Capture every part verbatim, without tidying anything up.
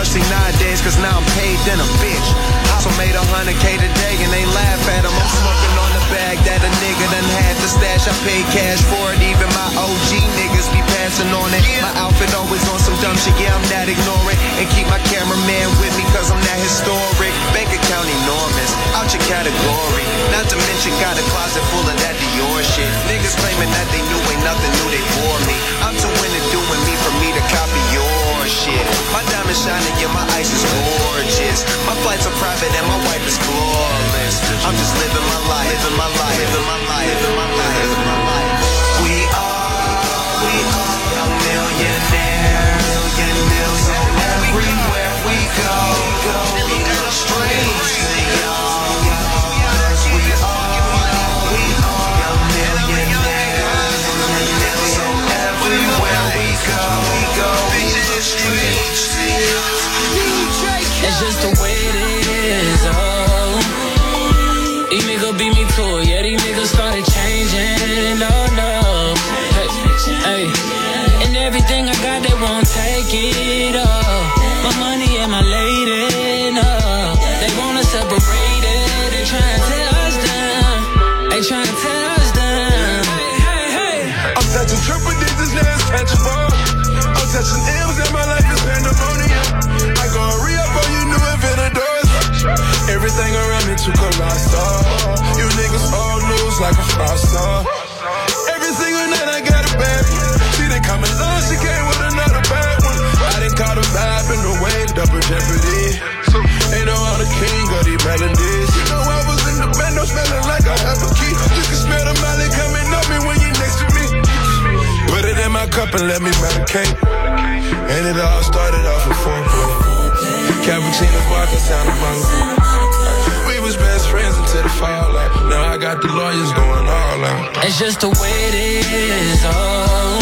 especially nowadays, cause now I'm paid than a bitch. Hustle made a hundred K today and they laugh at him. I'm smoking on the bag that a nigga done had to stash. I paid cash for it, even my O G niggas be passing on it. My outfit always on some dumb shit, yeah, I'm not ignoring. And keep my cameraman with me cause I'm that historic. Bank account enormous, out your category. Not to mention got a closet full of that Dior shit. Niggas claiming that they knew ain't nothing new, they bore me. I'm too into doing me for me to copy your shit. My diamond's shining, yeah, my ice is gorgeous. My flights are private and my wife is flawless. I'm just living my life, living my life, living my life, living my life, living my life. We are, we are a millionaire, million meals. So everywhere we go, go, we go straight. It's just the way it is, oh. These niggas beat me to it, yeah, these niggas started changing, oh no. Hey, hey. And everything I got, they won't take it, oh. My money and my lady, no. They wanna separate it, they tryna tear us down. They tryna tear us down. Hey, hey, hey. I'm touching triple digits, now it's catchable. I'm touching M's and my life is pandemonium. I go and re-up on you new invented doors. Everything around me too colossal. You niggas all lose like a fossil. Every single night I got a bad one. She didn't come alone, she came with another bad one. I didn't call the vibe in the way, double jeopardy. Ain't no other king of these melodies. You know I was in the band, no smelling like I have a key. You can smell the molly coming up me when you next to me. Put it in my cup and let me medicate. And it all started off with foreplay. Cappuccino's walking down the bungalow. We was best friends until the fallout. Now I got the lawyers going all out. It's just the way it is, oh.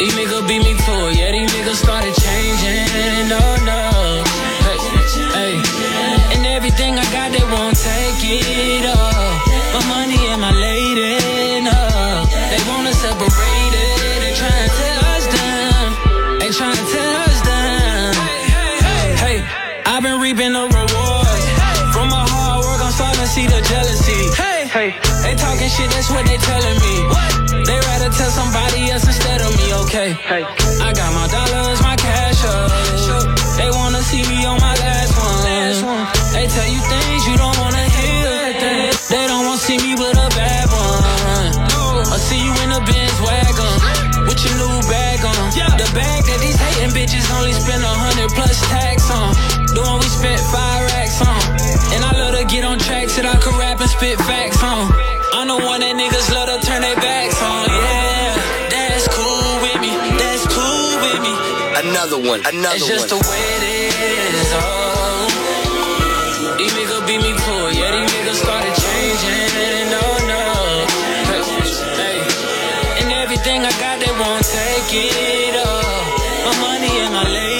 These niggas beat me to it, yeah, these niggas started changing, oh no. Hey, hey. And everything I got, they won't take it, oh. My money and my lady, no. They wanna separate it, they tryna tear us down. They tryna tear us down. I've been reaping the rewards from my hard work. I'm starting to see the jealousy. Hey, hey, they talking shit. That's what they telling me. What? They rather tell somebody else instead of me. Okay, hey, I got my dollars, my cash up. They wanna see me on my last one. They tell you things you don't wanna hear. They don't wanna see me with a bad one. I see you in a Benz wagon with your new bag on. The bag that these hating bitches only spend a hundred plus tax on. The one we spent five racks on. And I love to get on tracks that I could rap and spit facts on. I'm the one that niggas love to turn their backs on. Yeah, that's cool with me, that's cool with me. Another one, another one. It's just one. The way it is, oh. These niggas beat me to it, yeah, these niggas started changing, oh no. Hey, and everything I got, they won't take it, oh. My money and my lady.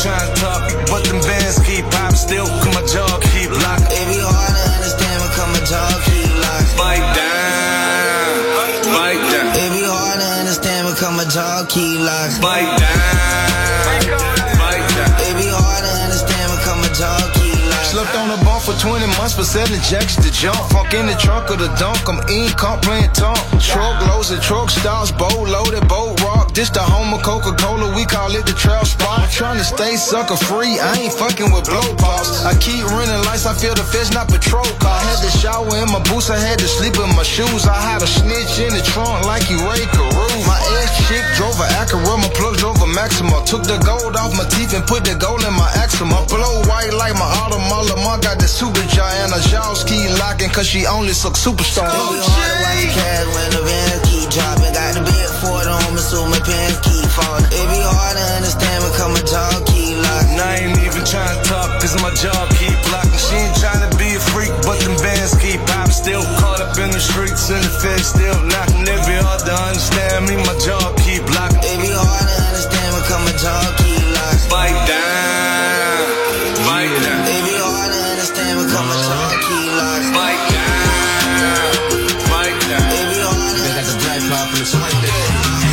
Trying to talk, but them bands keep pop. Still, my jaw keep locked. It be hard to understand, but come my jaw keep locked. Bite down, bite down. It be hard to understand, but come my jaw keep locked. Bite down, bite down. It be hard to understand, but come my jaw keep locked. Slept on the ball for twenty months for selling jacks to jump. Fuck in the trunk of the dunk, I'm eating, can't play and talk. Truck loads and truck stops, bowl loaded, bowl rock. This the home of Coca-Cola, we call it the trap spot. I'm trying to stay sucker free, I ain't fucking with blow pops. I keep renting lights, I feel the fish, not patrol cars. I had to shower in my boots, I had to sleep in my shoes. I had a snitch in the trunk like he Ray Carew. My ex chick drove a Acura, my plug drove a Maxima. Took the gold off my teeth and put the gold in my axima. Blow white like my Audemars Lamont, got the super giant. Jaws keep locking cause she only suck superstar. It be hard to watch the cat when the van keep dropping. Got the bed for the home and so my pants keep falling. It be hard to understand but come my jaw keep locked. And I ain't even trying to talk cause my jaw keep locked. She ain't trying to be a freak but them bands keep pop. Still caught up in the streets and the feds still knocking. It be hard to understand me, my jaw keep locked. It be hard to understand but come my jaw keep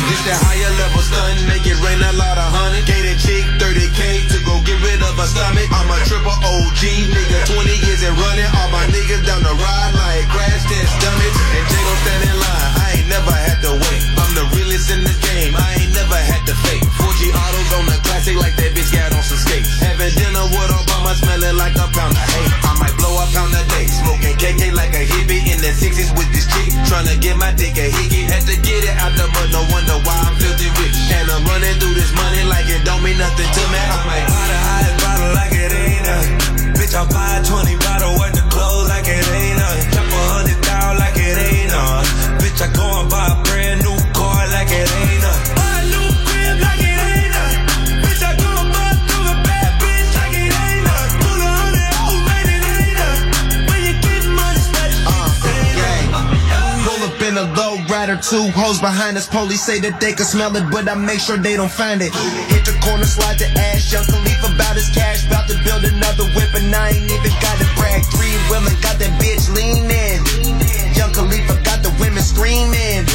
This that higher level stuntin', make it rain a lot of honey. Gave that chick thirty K to go get rid of her stomach. I'm a triple O G nigga, twenty years and running. All my niggas down the ride like crash test dummies. And J gon' stand in line, I ain't never had to wait. I'm the realest in the game, I ain't never had to fake. four G autos on the classic like that bitch got on some skates. Having dinner with Obama, smelling like a pound of hate. I might blow a pound a day, smoking K K like a hippie in the sixties with this chick. Tryna get my dick a hickey, had to get it out the mud, no wonder why I'm filthy rich. And I'm running through this money like it don't mean nothing to me. I'm like, buy the hottest bottle like it ain't nothing. Bitch, I buy a twenty bottle worth of clothes like it ain't nothing. Chop a hundred down like it ain't nothing. Bitch, I go and buy a brand new car like it ain't nothing. Buy a new crib like it ain't nothing. Bitch, I go and bust through a bad bitch like it ain't nothing. Pull a hundred out, man, it ain't nothing. When you get money, that shit ain't nothing. Pull up in a low rider, two hoes behind us. Police say that they can smell it, but I make sure they don't find it. Hit the corner, slide the ash. Young Khalifa about his cash, about to build another whip, and I ain't even got to brag. Three women got that bitch leaning. Young Khalifa got the women screaming.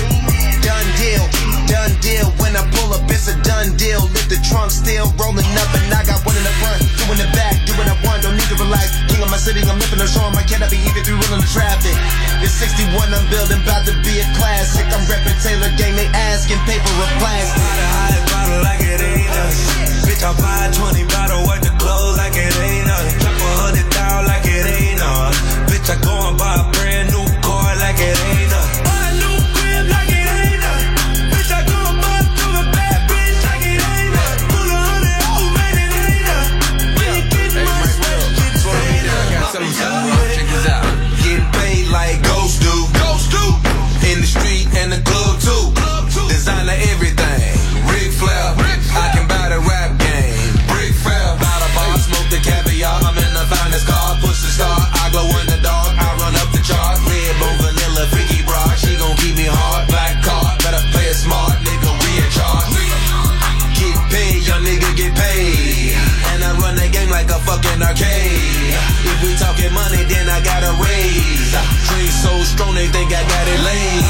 Done deal, done deal. When I pull up, it's a done deal. Lift the trunk, still rolling up, and I got one in the front, two in the back. Do what I want, don't need to relax. King of my city, I'm living the show. I cannot be even through wheeling the traffic. This sixty-one I'm building, about to be a classic. I'm repping Taylor Gang, they asking paper or plastic. Buy the hottest bottle like it ain't nothing. Bitch, I buy a twenty bottle worth of clothes like it ain't nothing. Drop a hundred down like it ain't nothing. Bitch, I go and buy a brand new car like it ain't nothing. Buy a new crib like it ain't nothing. Bitch, I go and bust through a bad bitch like it ain't nothing. Pull a hundred out, man, it ain't nothing. When you get money, sweat, shit ain't nothing. Check this out. Getting paid like ghosts do. Ghosts do. In the street and the club too. Club too. Designer everything. Ric Flair. Ric Flair. I can buy the rap game. Ric Flair. Buy the bar, smoke the caviar. I'm in the finest car. Push the star. I glow in the dark. I run up the charts. Red, blue, vanilla, freaky broad. She gon' keep me hard. Black card. Better play it smart. Nigga, we in charge. Get paid. Young nigga get paid. And I run the game like a fucking arcade. If we talking money, then I gotta raise. Dream so strong, they think I got it laid.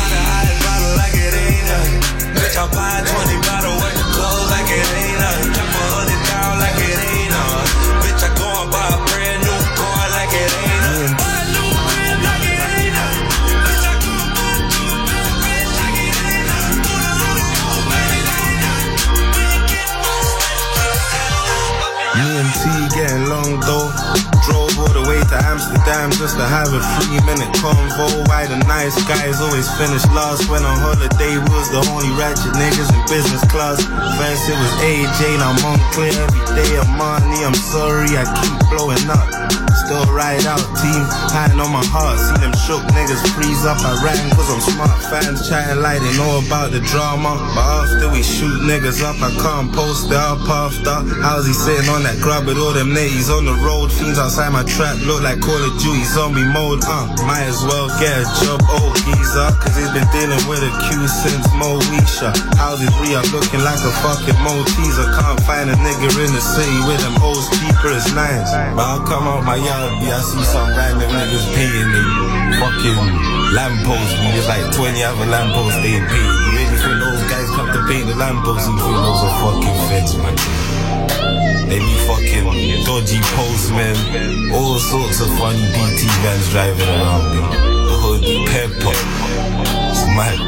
Like it ain't nothing. Bitch, I buy a twenty bottle worth of clothes like it ain't nothing. Drop a hundred down like it ain't nothing. Bitch, I go and buy a brand new car like it ain't nothing. Buy a new crib like it ain't nothing. Bitch, I go and buy two bad bitch like it ain't nothing. Put a hundred on man, it ain't nothing. When you get my sweat, just tell them. Me and T getting long though. Drove all the way to Amsterdam just to have a three-minute convo. Why the nice guys always finish last? When on holiday we was the only ratchet niggas in business class. First it was A J, now I'm unclear. Every day I'm money, I'm sorry, I keep blowing up. Still ride out, team, hiding on my heart. See them shook niggas freeze up, I ran cause I'm smart. Fans chatting like they know about the drama. But after we shoot niggas up, I can't post it up after. How's he sitting on that grub with all them niggas on the road? Fiends outside my trap look like Call of Duty zombie mode. Uh, might as well get a job, old geezer, cause he's been dealing with a Q since Moesha. Houses re up looking like a fucking Malteser. Can't find a nigga in the city with them O's cheaper as nines. But I'll come out my yard, yeah, I see some random niggas paying them fucking lampposts. There's like twenty other lampposts they ain't paying. You really think those guys come to pay the lampposts? You think those are fucking feds, man? They be fucking dodgy postmen, all sorts of funny B T vans driving around me. The hood pepper, it's mad.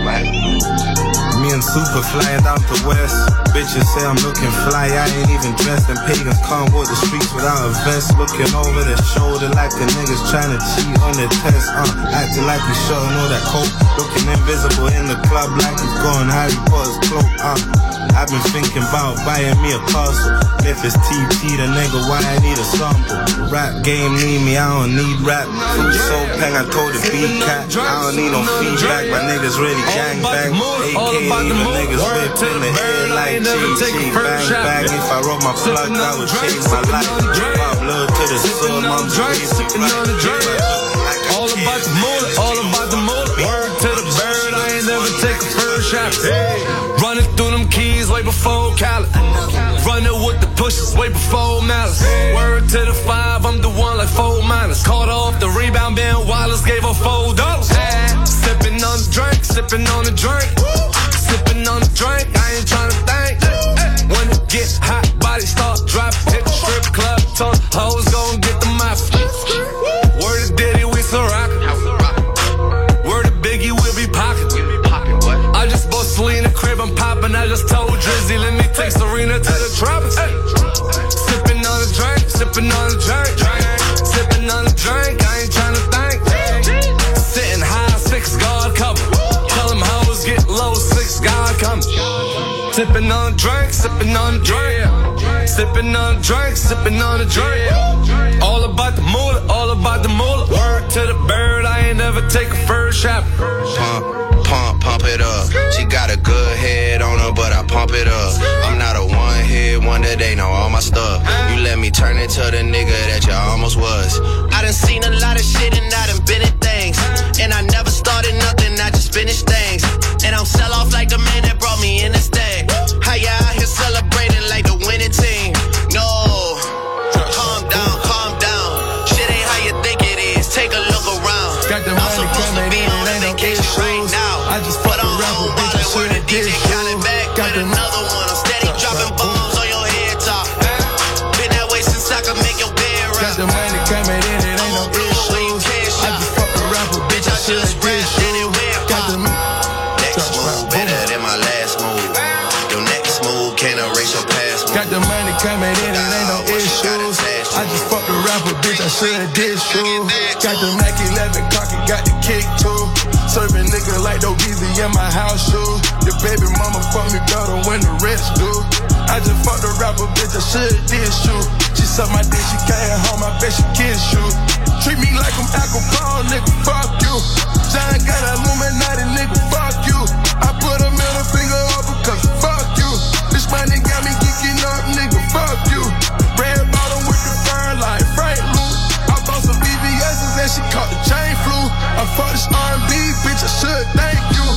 Me and Super flying down to West. Bitches say I'm looking fly, I ain't even dressed. And pagans can't walk the streets without a vest. Looking over their shoulder like the niggas trying to cheat on their test. Uh, acting like we shutting all that coke. Looking invisible in the club like he's going Harry Potter's cloak. Uh, I've been thinking about buying me a parcel. If it's T T, the nigga, why I need a sample? Rap game need me, I don't need rap. Food so pang, I told the beat cat. I don't need no feedback, my niggas really gang bang. A K even niggas whip in the head like G G bang bang. If I roll my plug, I would change my life. Drip my blood to the soul, I'm drinking on the drink. All about the mold, all about the mold. Word to the bird, I ain't never take a first shot. Running through them keys way before Cali. Running with the pushes way before malice. Word to the five, I'm the one like four minus. Caught off the rebound, Ben Wallace gave her four dollars. Sipping on the drink, sipping on the drink. Sipping on the drink, poppin', I just told Drizzy, let me take Serena to the tropics. Hey. Sippin' on a drink, sippin' on a drink, sippin' on a drink, I ain't tryna think. Sittin' high, six guard cover. Tell them hoes get low, six guard come. Sippin' on a drink, sippin' on a drink, sippin' on a drink, sippin' on a drink. All about the moolah, all about the moolah. Word to the bird, I ain't never take a first shot. Pump, pump, pump it up. She got a good head on her, but I pump it up. I'm not a one-hit wonder, they know all my stuff. You let me turn into the nigga that you almost was. I done seen a lot of shit and I done been at things. And I never started nothing, I just finished things. And I'm sell off like the man that brought me in this thing. How ya out here celebrating like the winning team? No, calm down, calm down. Shit ain't how you think it is, take a look around. I'm supposed to be on a vacation right now, I just but I'm home wildin' with a D J counting back with another one. I'm steady dropping bombs on your head top. Been that way since I could make your bed rock. Got the money coming in, it ain't no issues. I just fuck around with bitch, I just rich. Coming in, it ain't no issues. I just fucked a rapper, bitch, I should've did true. Got the Mac eleven cocky, got the kick too. Serving nigga like no easy in my house shoes. Your baby mama fuck me better when the rest do. I just fucked a rapper, bitch, I should've did shoot. She suck my dick, she came home, I bet she can't shoot. Treat me like I'm Al Capone, nigga, fuck you. John got Illuminati, nigga, fuck you. I put a middle finger up because fuck you. This money got me geeking up, nigga, fuck you. Red bottom with the fur like Frank Luke. I bought some V V S's and she caught the chain flu. I fought this R and B, bitch, I should thank you.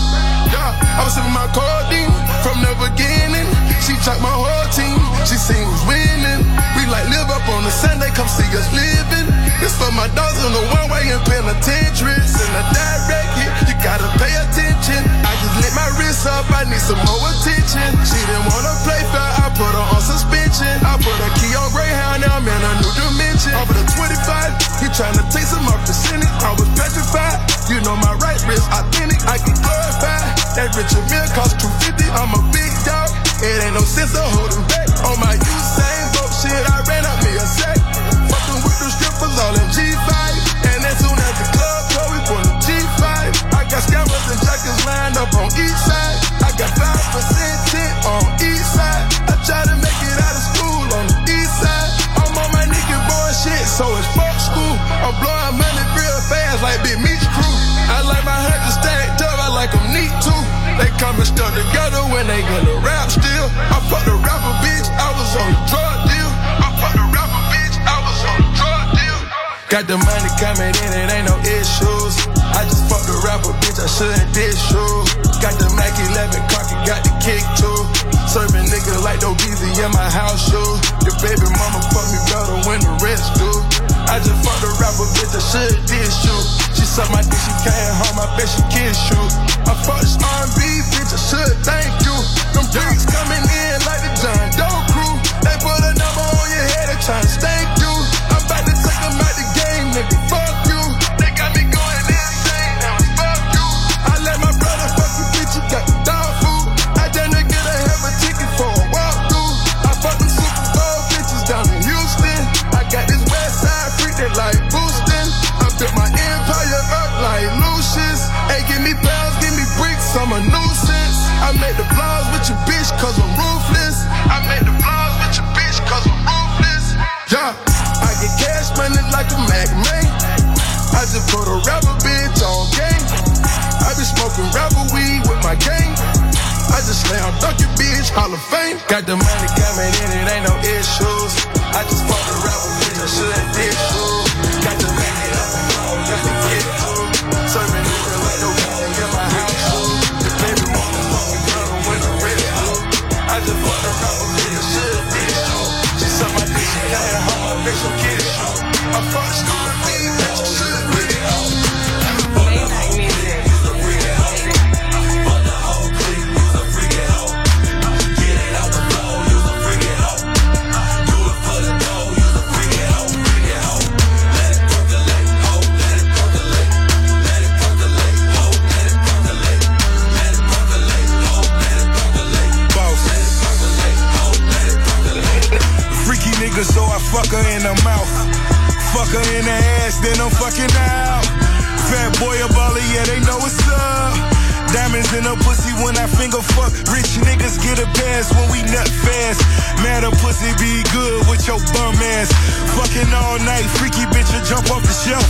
Yeah, I was in my codeine from the beginning. She dropped my whole team, she seen who's winning. We like live up on a Sunday, come see us living. This for my dogs on the one-way and penitentiaries. In a direct hit, you gotta pay attention. I just lit my wrist up, I need some more attention. She didn't wanna play fair, I put her on suspension. I put a key on Greyhound, now I'm in a new dimension. Over the twenty-five, you tryna take some off the percentage. I was petrified, you know my right wrist authentic. I can glorify, that Richard Mill cost two fifty. I'm a big dog, it ain't no sense of holding back. On my Usain Bolt shit, I ran up me a sack. Fucking with them strippers all in G five. And as soon as the club closed, we pulled a G five. I got scammers and jackets lined up on each side. I got five percent tint on each side. I try to make it out of school on the east side. I'm on my nigga boy shit, so it's fuck school. I'm blowing money real fast like Big Meech Crew. I like my hundred stacked up, I like them neat too. They come and stuck together when they gonna rap still. I fucked a rapper, bitch, I was on a drug deal. I fucked a rapper, bitch, I was on a drug deal. Got the money coming in, it ain't no issues. I just fucked a rapper, bitch, I shouldn't diss you. Got the Mac eleven cocky, got the kick too. Serving nigga like no easy in my house shoes. Your baby mama fuck me better when the rest do. I just fucked a rapper, bitch, I should've diss you. She sucked my dick, she came home, I bet she can't shoot. I fuck this R and B, bitch, I should thank you. Them drinks coming in like the John Doe crew. They put a number on your head and tryna stank you. I'm about to take them out the game, nigga, fuck you. They got me going insane, now fuck you. I let my brother fuck you, bitch, you got the dog food. I done to get a hammer ticket for a walkthrough. I fuck them Super Bowl bitches down in Houston. I got this West Side freak that like Boostin'. I built my empire up like Lucius. Hey, give me pounds, give me bricks, I'm a nuisance. I make the vlogs with your bitch, cause I'm ruthless. I make the vlogs with your bitch, cause I'm ruthless. Yeah, I get cash money like a Mac man. I just put a rapper bitch on gang. I be smoking rapper weed with my gang. I just slam dunk your bitch, Hall of Fame. Got the money coming in, it ain't no issues. I just fuck a rapper bitch, I shouldn't diss you. Got the money up and all, got the kid too. Serving nigga like no one in my house. The baby mama fucking girl with the red hoop. I just fucked a rapper bitch, I should've did shoot. She suck my bitch, she got it hard, I make some kids shoot. I fucked stupid bitch, bitch, I should've did shoot. Get it out the floor, use a freaking hoe. Get it out the floor, use a freaking hoe. I fuck her in the mouth. Fuck her in the ass, then I'm fucking out. Fat boy a baller, yeah, they know what's up. Diamonds in her pussy when I finger fuck. Rich niggas get a pass when we nut fast. Mad a pussy be good with your bum ass. Fucking all night, freaky bitch, I jump off the shelf.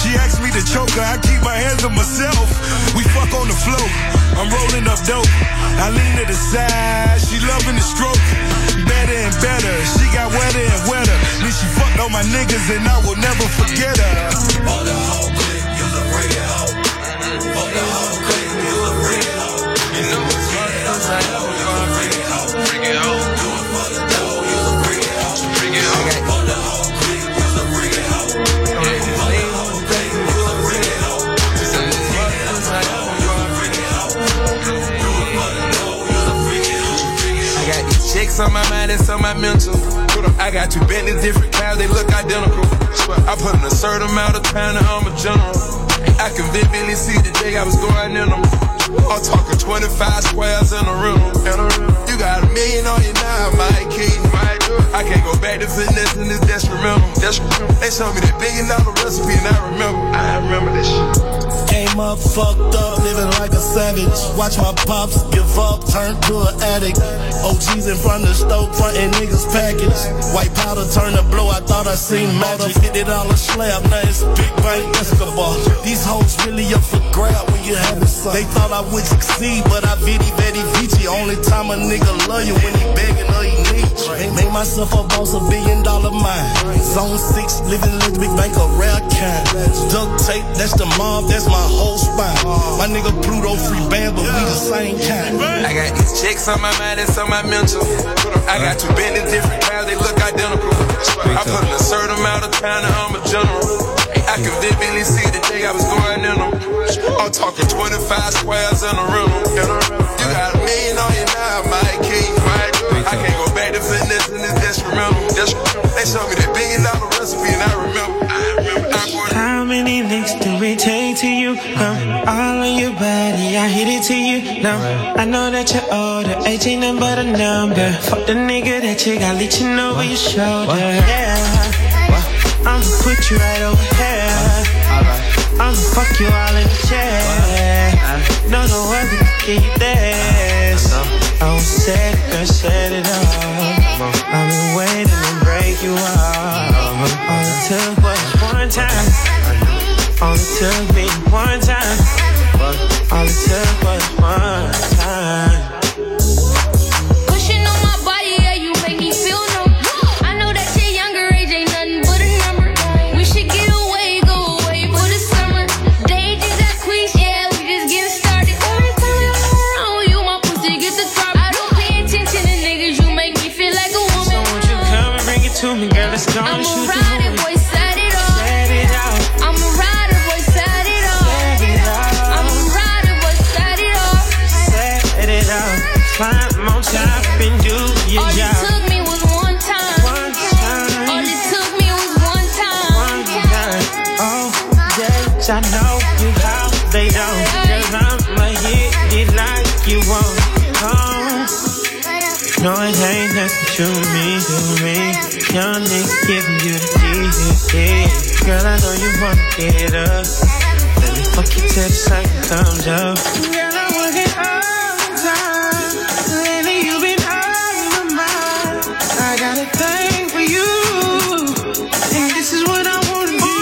She asked me to choke her, I keep my hands on myself. We fuck on the floor, I'm rolling up dope. I lean to the side, she loving the stroke. Better and better, she got wetter and wetter. Then she fucked all my niggas and I will never forget her. Hold the whole clique, you look real hoe. Hold the whole clique, you look real hoe. You know what's funny, I'm like, oh, you look real hoe. Bring it home, do it for the dough, you look real hoe. Bring it home. Hold the whole clique, you look real hoe. Hold the whole clique, you look real hoe. Just a little funny, I'm like, oh, you real hoe. Do it for the dough, you look real hoe. I got these chicks on my mind, it's on my mental. I got two Bentleys, different cars, they look identical. I put an absurd amount of time and I'm a general. I can vividly see the day I was going in them. I'm talking twenty-five squares in a room. You got a million on your nine, my key. I can't go back to fitness and this detrimental. They showed me that billion dollar recipe and I remember. I remember this shit. Came up fucked up, living like a savage. Watch my pops give up, turn to an addict. O Gs in front of the stove, frontin' niggas package. White powder turn to blue, I thought I seen magic. Fifty dollar slab, now it's big bank Escobar. These hoes really up for grab when you have it, son. They thought I would succeed, but I vidi vidi vici. Only time a nigga love you when he begging or he need you. Made myself a boss, a billion dollar mind. Zone six, living like big bank, a rare kind. Duct tape, that's the mob, that's my My whole spine. My nigga Pluto free band, but we the same kind. I got these chicks on my mind, it's on my mental. I got two Bentleys, different cars, they look identical. I put an absurd amount of time and I'm a general. I can vividly see the day I was going in them. I'm talking twenty-five squares in a room. You got a million on your nine, my key. I can't go back to fitness and it's detrimental. They showed me that billion dollar recipe and I remember. I remember. How many licks do it take to you? From all of your body, I hit it to you. Now, I know that you're older, age ain't nothing but a number. Fuck the nigga that you got leeching over your shoulder. Yeah, I'ma put you right over here. I'ma fuck you all in the chest. No, no other can get you this. I won't set it, girl, set it up. I've been waiting to break you up. All it took was one time. All it took me one time. All it took was one time. Pushing on my body, yeah, you make me feel numb. I know that your younger age ain't nothing but a number. We should get away, go away for the summer. They just got queens, yeah, we just get started. Every time you around with you, my pussy get the drop. I don't pay attention to niggas, you make me feel like a woman. So won't you come and bring it to me, girl, it's gone. No, it ain't nothing to me, to me. Young nigga giving you the D D. Girl, I know you wanna get it up. Let me fuck you till the sun comes up. Girl, I wanna get all the time. Lately you been on my mind. I got a thing for you, and this is what I wanna do.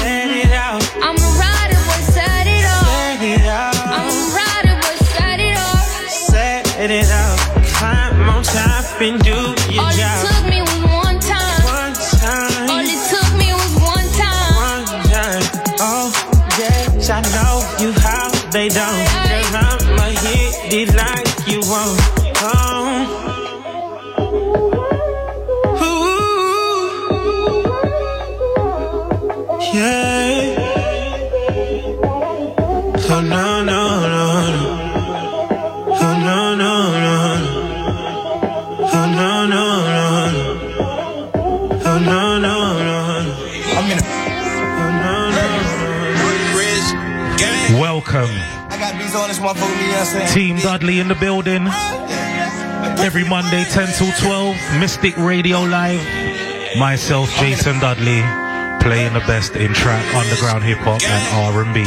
Set it out. I'm a rider, boy, set it off. Set it out. I'm a rider, boy, set it off. Set it out. Climb on top and do your all job. All it took me was one time. One time. All it took me was one time. One time. Oh, yes, I know you how they don't. Cause I'ma hit it like you won't. Oh. Ooh. Yeah. Oh, no, no, no. Oh, no, no, no. No, no, no. Oh, no, no, no. I'm in a. Oh, no, no, no. Welcome. I got these on this motherfucker, you know what I'm saying? Team Dudley in the building. every Monday ten till twelve, Mystic Radio Live. Myself, Jason Dudley, playing the best in trap, underground hip-hop and R and B.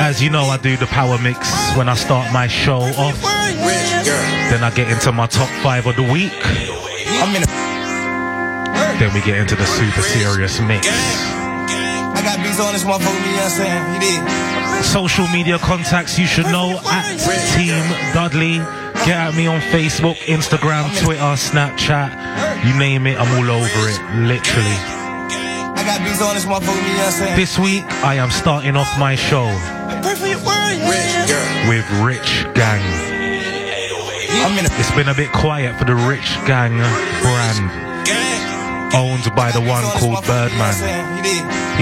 As you know, I do the power mix when I start my show off. Then I get into my top five of the week. Then we get into the super serious mix. I got beats on this one for me, I'm saying, he did. Social media contacts you should know at Team Dudley. Get at me on Facebook, Instagram, Twitter, Snapchat. You name it, I'm all over it, literally. I got beats on this one for me, I'm saying. This week, I am starting off my show with Rich Gang. It's been a bit quiet for the Rich Gang brand. Owned by the one called Birdman.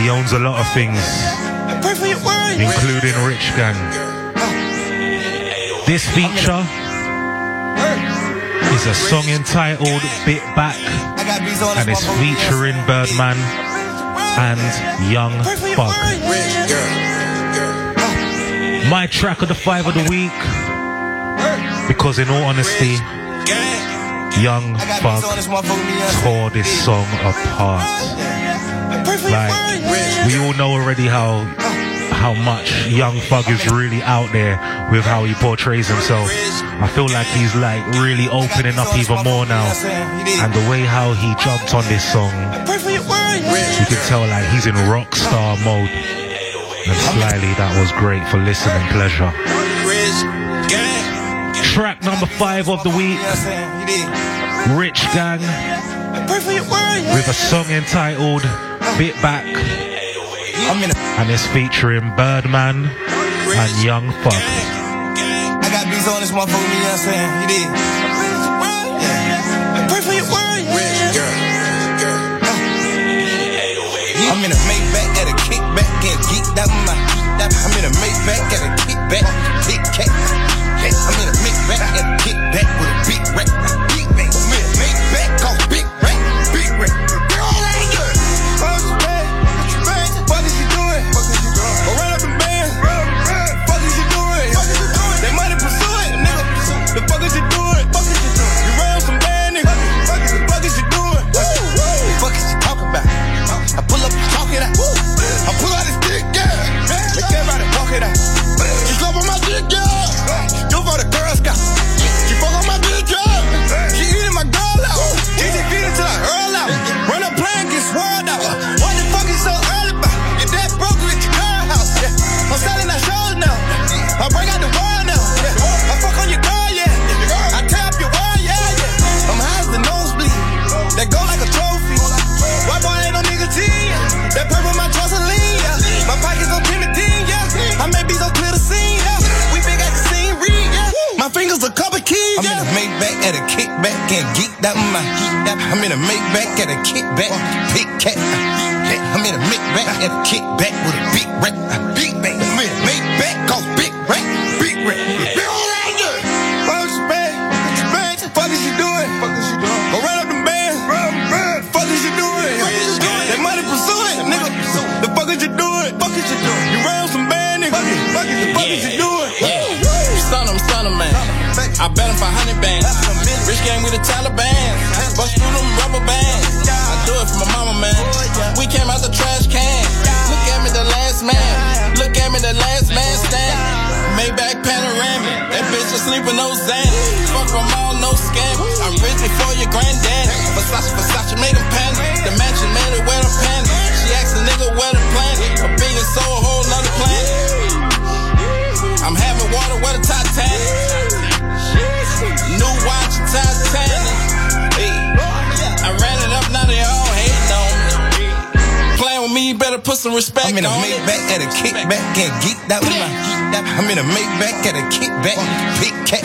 He owns a lot of things, including Rich Gang. This feature is a song entitled Bit Back, and it's featuring Birdman and Young Buck. My track of the five of the week, because in all honesty, Young Buck tore this song apart. Like, we all know already how how much Young Buck is really out there with how he portrays himself. I feel like he's like really opening up even more now, and the way how he jumped on this song, you can tell like he's in rock star mode. And slightly, that was great for listening pleasure. Track number five of the week, Rich Gang, with a song entitled Bit Back, and it's featuring Birdman and Young Buck. I got beats on this one for me, I'm saying, he did. I'm in a make back at a kickback, and geek that my I'm in a make back at a kickback, big cat. I'm in a make back and kick back with a big rack. Big back, I'm in a make back, call big rack, big rack. All ain't good. Fuck is you doing? Fuck is you doing? Go run up and band. Fuck is you doing? They might pursue it, nigga. The fuck is you doing? Fuck is you doing? You round some bad nigga. Fuck is the fuck is you doing? The fuck is you talking about? I pull up and talk it out. I pull out this dick, yeah. Make everybody walk it out. Just love on my dick, yeah. At a kickback and geek that my I'm in a make back at a kickback, big cat. I'm in a make back at a kickback with a big rack, big bang. I'm in a make back, cause big rack, big rack. Big ain't good. Fuck you bad, fuck is you doing? Fuck is you doing? Go run up the band, fuck is you doing? They might pursue it, nigga. The fuck is you doing? Fuck is you doing? You round some bad nigga. Fuck is the fuck is you doing? Son, I'm son of man. I bet him for hundred bands. Rich gang with the Taliban. Bust through them rubber bands. I do it for my mama, man. We came out the trash can. Look at me, the last man. Look at me, the last man stand. Maybach panoramic. That bitch is sleeping no Xan. Fuck from all, no scam. I'm rich before your granddad. Versace, Versace made him panic. The mansion made it where the panic. She asked a nigga where the planet. A billion soul, a whole nother planet. I'm having water where the Titanic. New watch, Titanic. I ran it up, now they all hating on me. Playing with me, you better put some respect on it. I'm in a make back at a kickback, can't geek that with my. I'm in a make back at a kickback, big cat.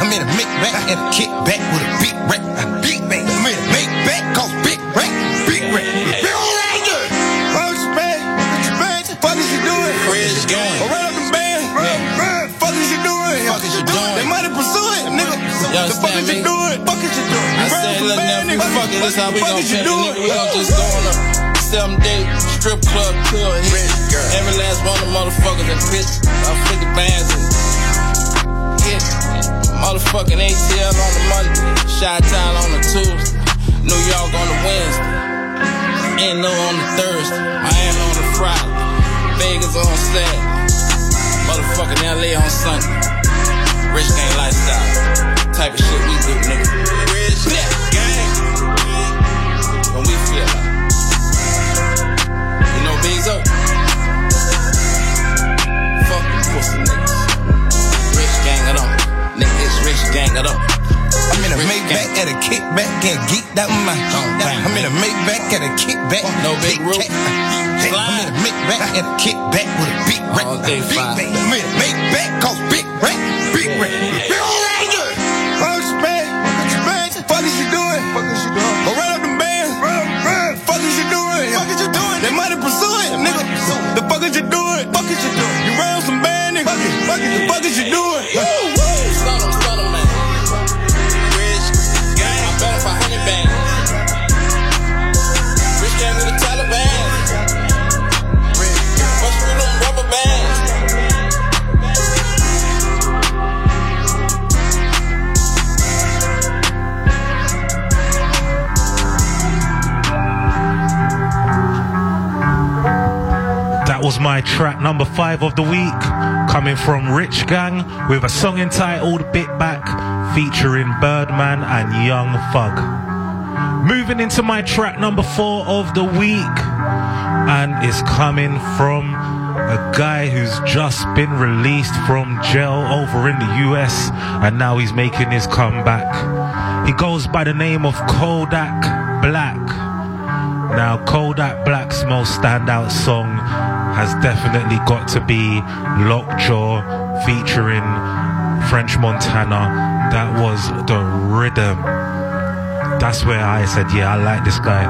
I'm in a make back at a kickback with a big rack, big bang. I'm in a make back, cause big rack, big rack. Big all ain't good. Fuck you bad, fuck you bad, fuck is you doing? Where is it going? Around the band, fuck is you doing? Fuck is you doing? They might have pursued it, nigga. The fuck is you doing? Fuck is you doing? I said, look, nigga, fuck it, that's how we gon' pimp it, nigga, we gon' just go on a seven-day strip club tour. Every last one of them motherfuckers that bitch, about fifty bands and hit, motherfucker. Fucking A T L on the Monday, Chi-Town on the Tuesday, New York on the Wednesday, N O on the Thursday, Miami on the Friday, Vegas on Saturday, motherfucking L A on Sunday. Rich gang lifestyle, type of shit we do, nigga. Rich gang, when we feel like. You know B's up. Fuck the pussy niggas. Rich gang it up, niggas. Rich gang it up. I'm in a Maybach at a kickback, get geeked out my home. I'm in a Maybach at a kickback, no big roof. I'm in a Maybach at a kickback with a big rack. I'm in a Maybach cause big rack, big rack. Fuck man, man, fuck is you doing? Fuck is you doing? Go run up the band, fuck is you doing? Fuck is you doing? They might have pursued it, nigga. The fuck is you doing? Fuck is you doing? You round some band, nigga. Fuck is the fuck is you doing? Was my track number five of the week, coming from Rich Gang with a song entitled Bit Back, featuring Birdman and Young Thug. Moving into my track number four of the week, and it's coming from a guy who's just been released from jail over in the U S, and now he's making his comeback. He goes by the name of Kodak Black. Now Kodak Black's most standout song has definitely got to be Lockjaw featuring French Montana. That was the rhythm. That's where I said, yeah, I like this guy.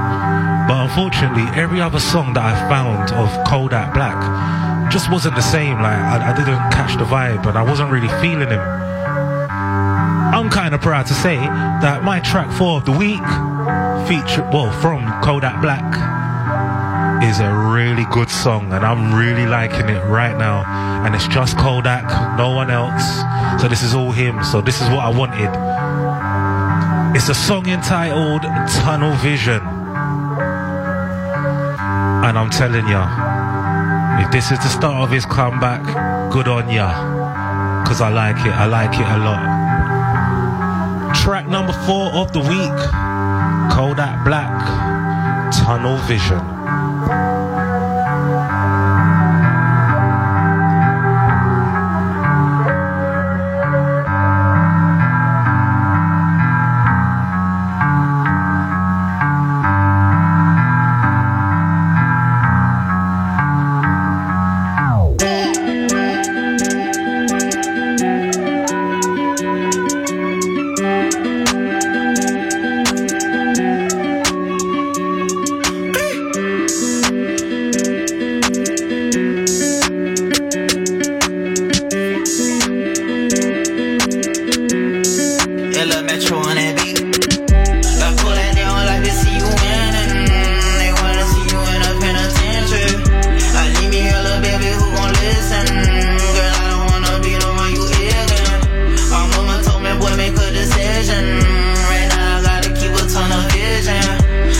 But unfortunately, every other song that I found of Kodak Black just wasn't the same. Like, I, I didn't catch the vibe, and I wasn't really feeling him. I'm kind of proud to say that my track four of the week, feature, well, from Kodak Black, is a really good song, and I'm really liking it right now, and it's just Kodak, no one else, so this is all him, so this is what I wanted. It's a song entitled Tunnel Vision, and I'm telling ya, if this is the start of his comeback, good on ya, because I like it, I like it a lot. Track number four of the week, Kodak Black, Tunnel Vision.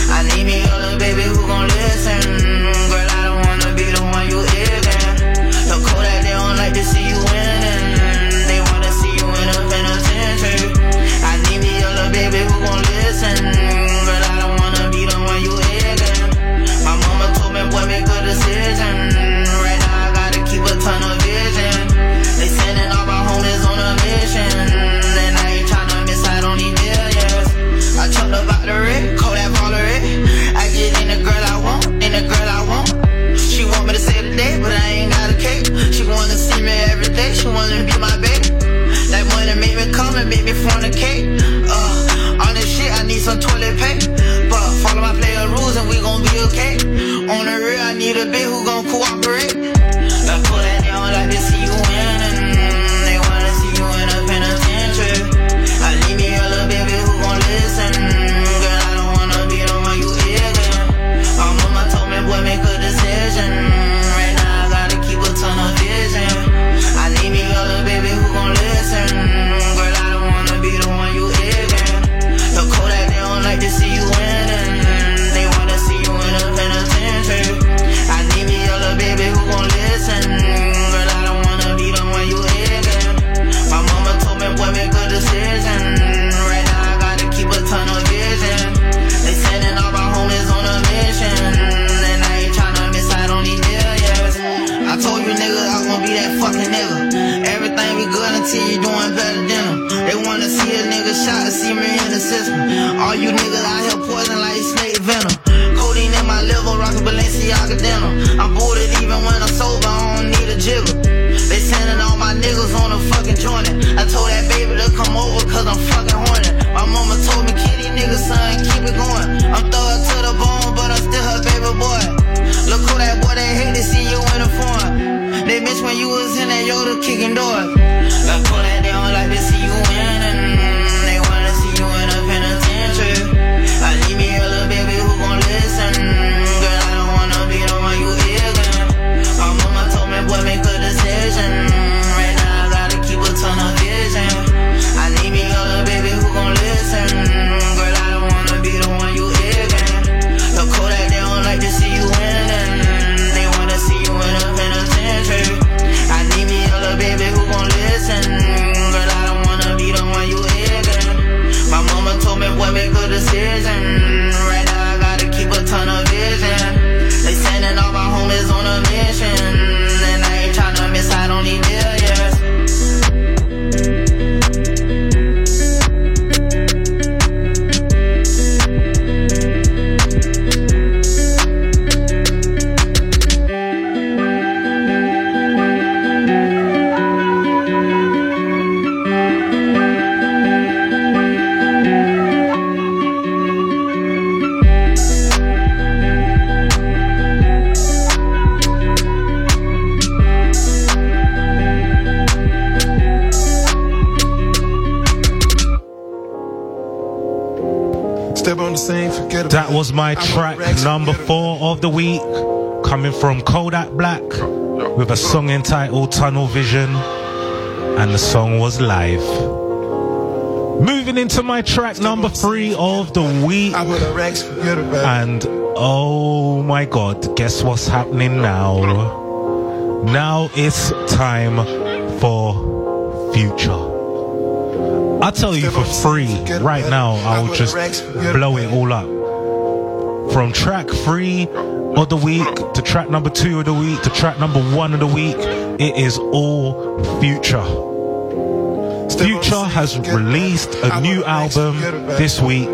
I need me All you niggas out here poison like snake venom. Codeine in my liver, rockin' Balenciaga denim. I'm booted even when I'm sober, I don't need a jiggle. They sending all my niggas on a fucking joint. I told that baby to come over cause I'm fucking horny. My mama told me, kitty nigga, son, keep it going. I'm thorough to the bone, but I'm still her baby boy. Look who that boy, they hate to see you in the foreign. They miss when you was in that Yoda kicking doors. Look who that they don't like to see you in, and they wanna see you in a penitentiary. I leave me a little baby who gon' listen. Girl, I don't wanna be the one you hear again. My mama told me, boy, make a decision. Right now I gotta keep a ton of vision. I need me a little baby who gon' listen. Girl, I don't wanna be the one you hear again. Look who that they don't like to see you in, and they wanna see you in a penitentiary. I need me a little baby who gon' listen. Girl, I don't wanna be the one you hear again. My mama told me, boy, make a decision. Right now I gotta keep a ton of vision. They sending all my homies on a mission. I don't need millions. That was my track number four of the week, coming from Kodak Black with a song entitled Tunnel Vision, and the song was Live. Moving into my track number three of the week, and oh my god, guess what's happening now? Now it's time for Future. I'll tell you for free right now, I'll just blow it all up. From track three of the week to track number two of the week to track number one of the week, it is all Future. Future has released a new album this week,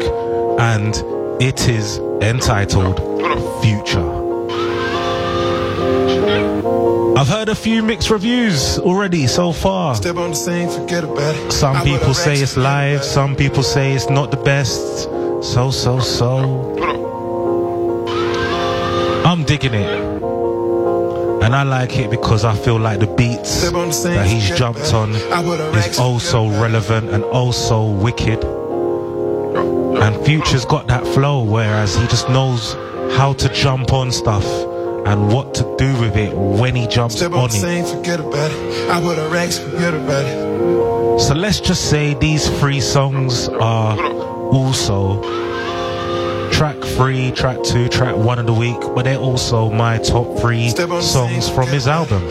and it is entitled Future. I've heard a few mixed reviews already so far. Step on the scene, forget about it. Some people say it's live, some people say it's not the best. So, so, so. I'm digging it. And I like it because I feel like the beats that he's jumped on is also relevant and also wicked. And Future's got that flow, whereas he just knows how to jump on stuff and what to do with it when he jumps on it. So let's just say these three songs are also track three, track two, track one of the week, but they're also my top three songs from his album.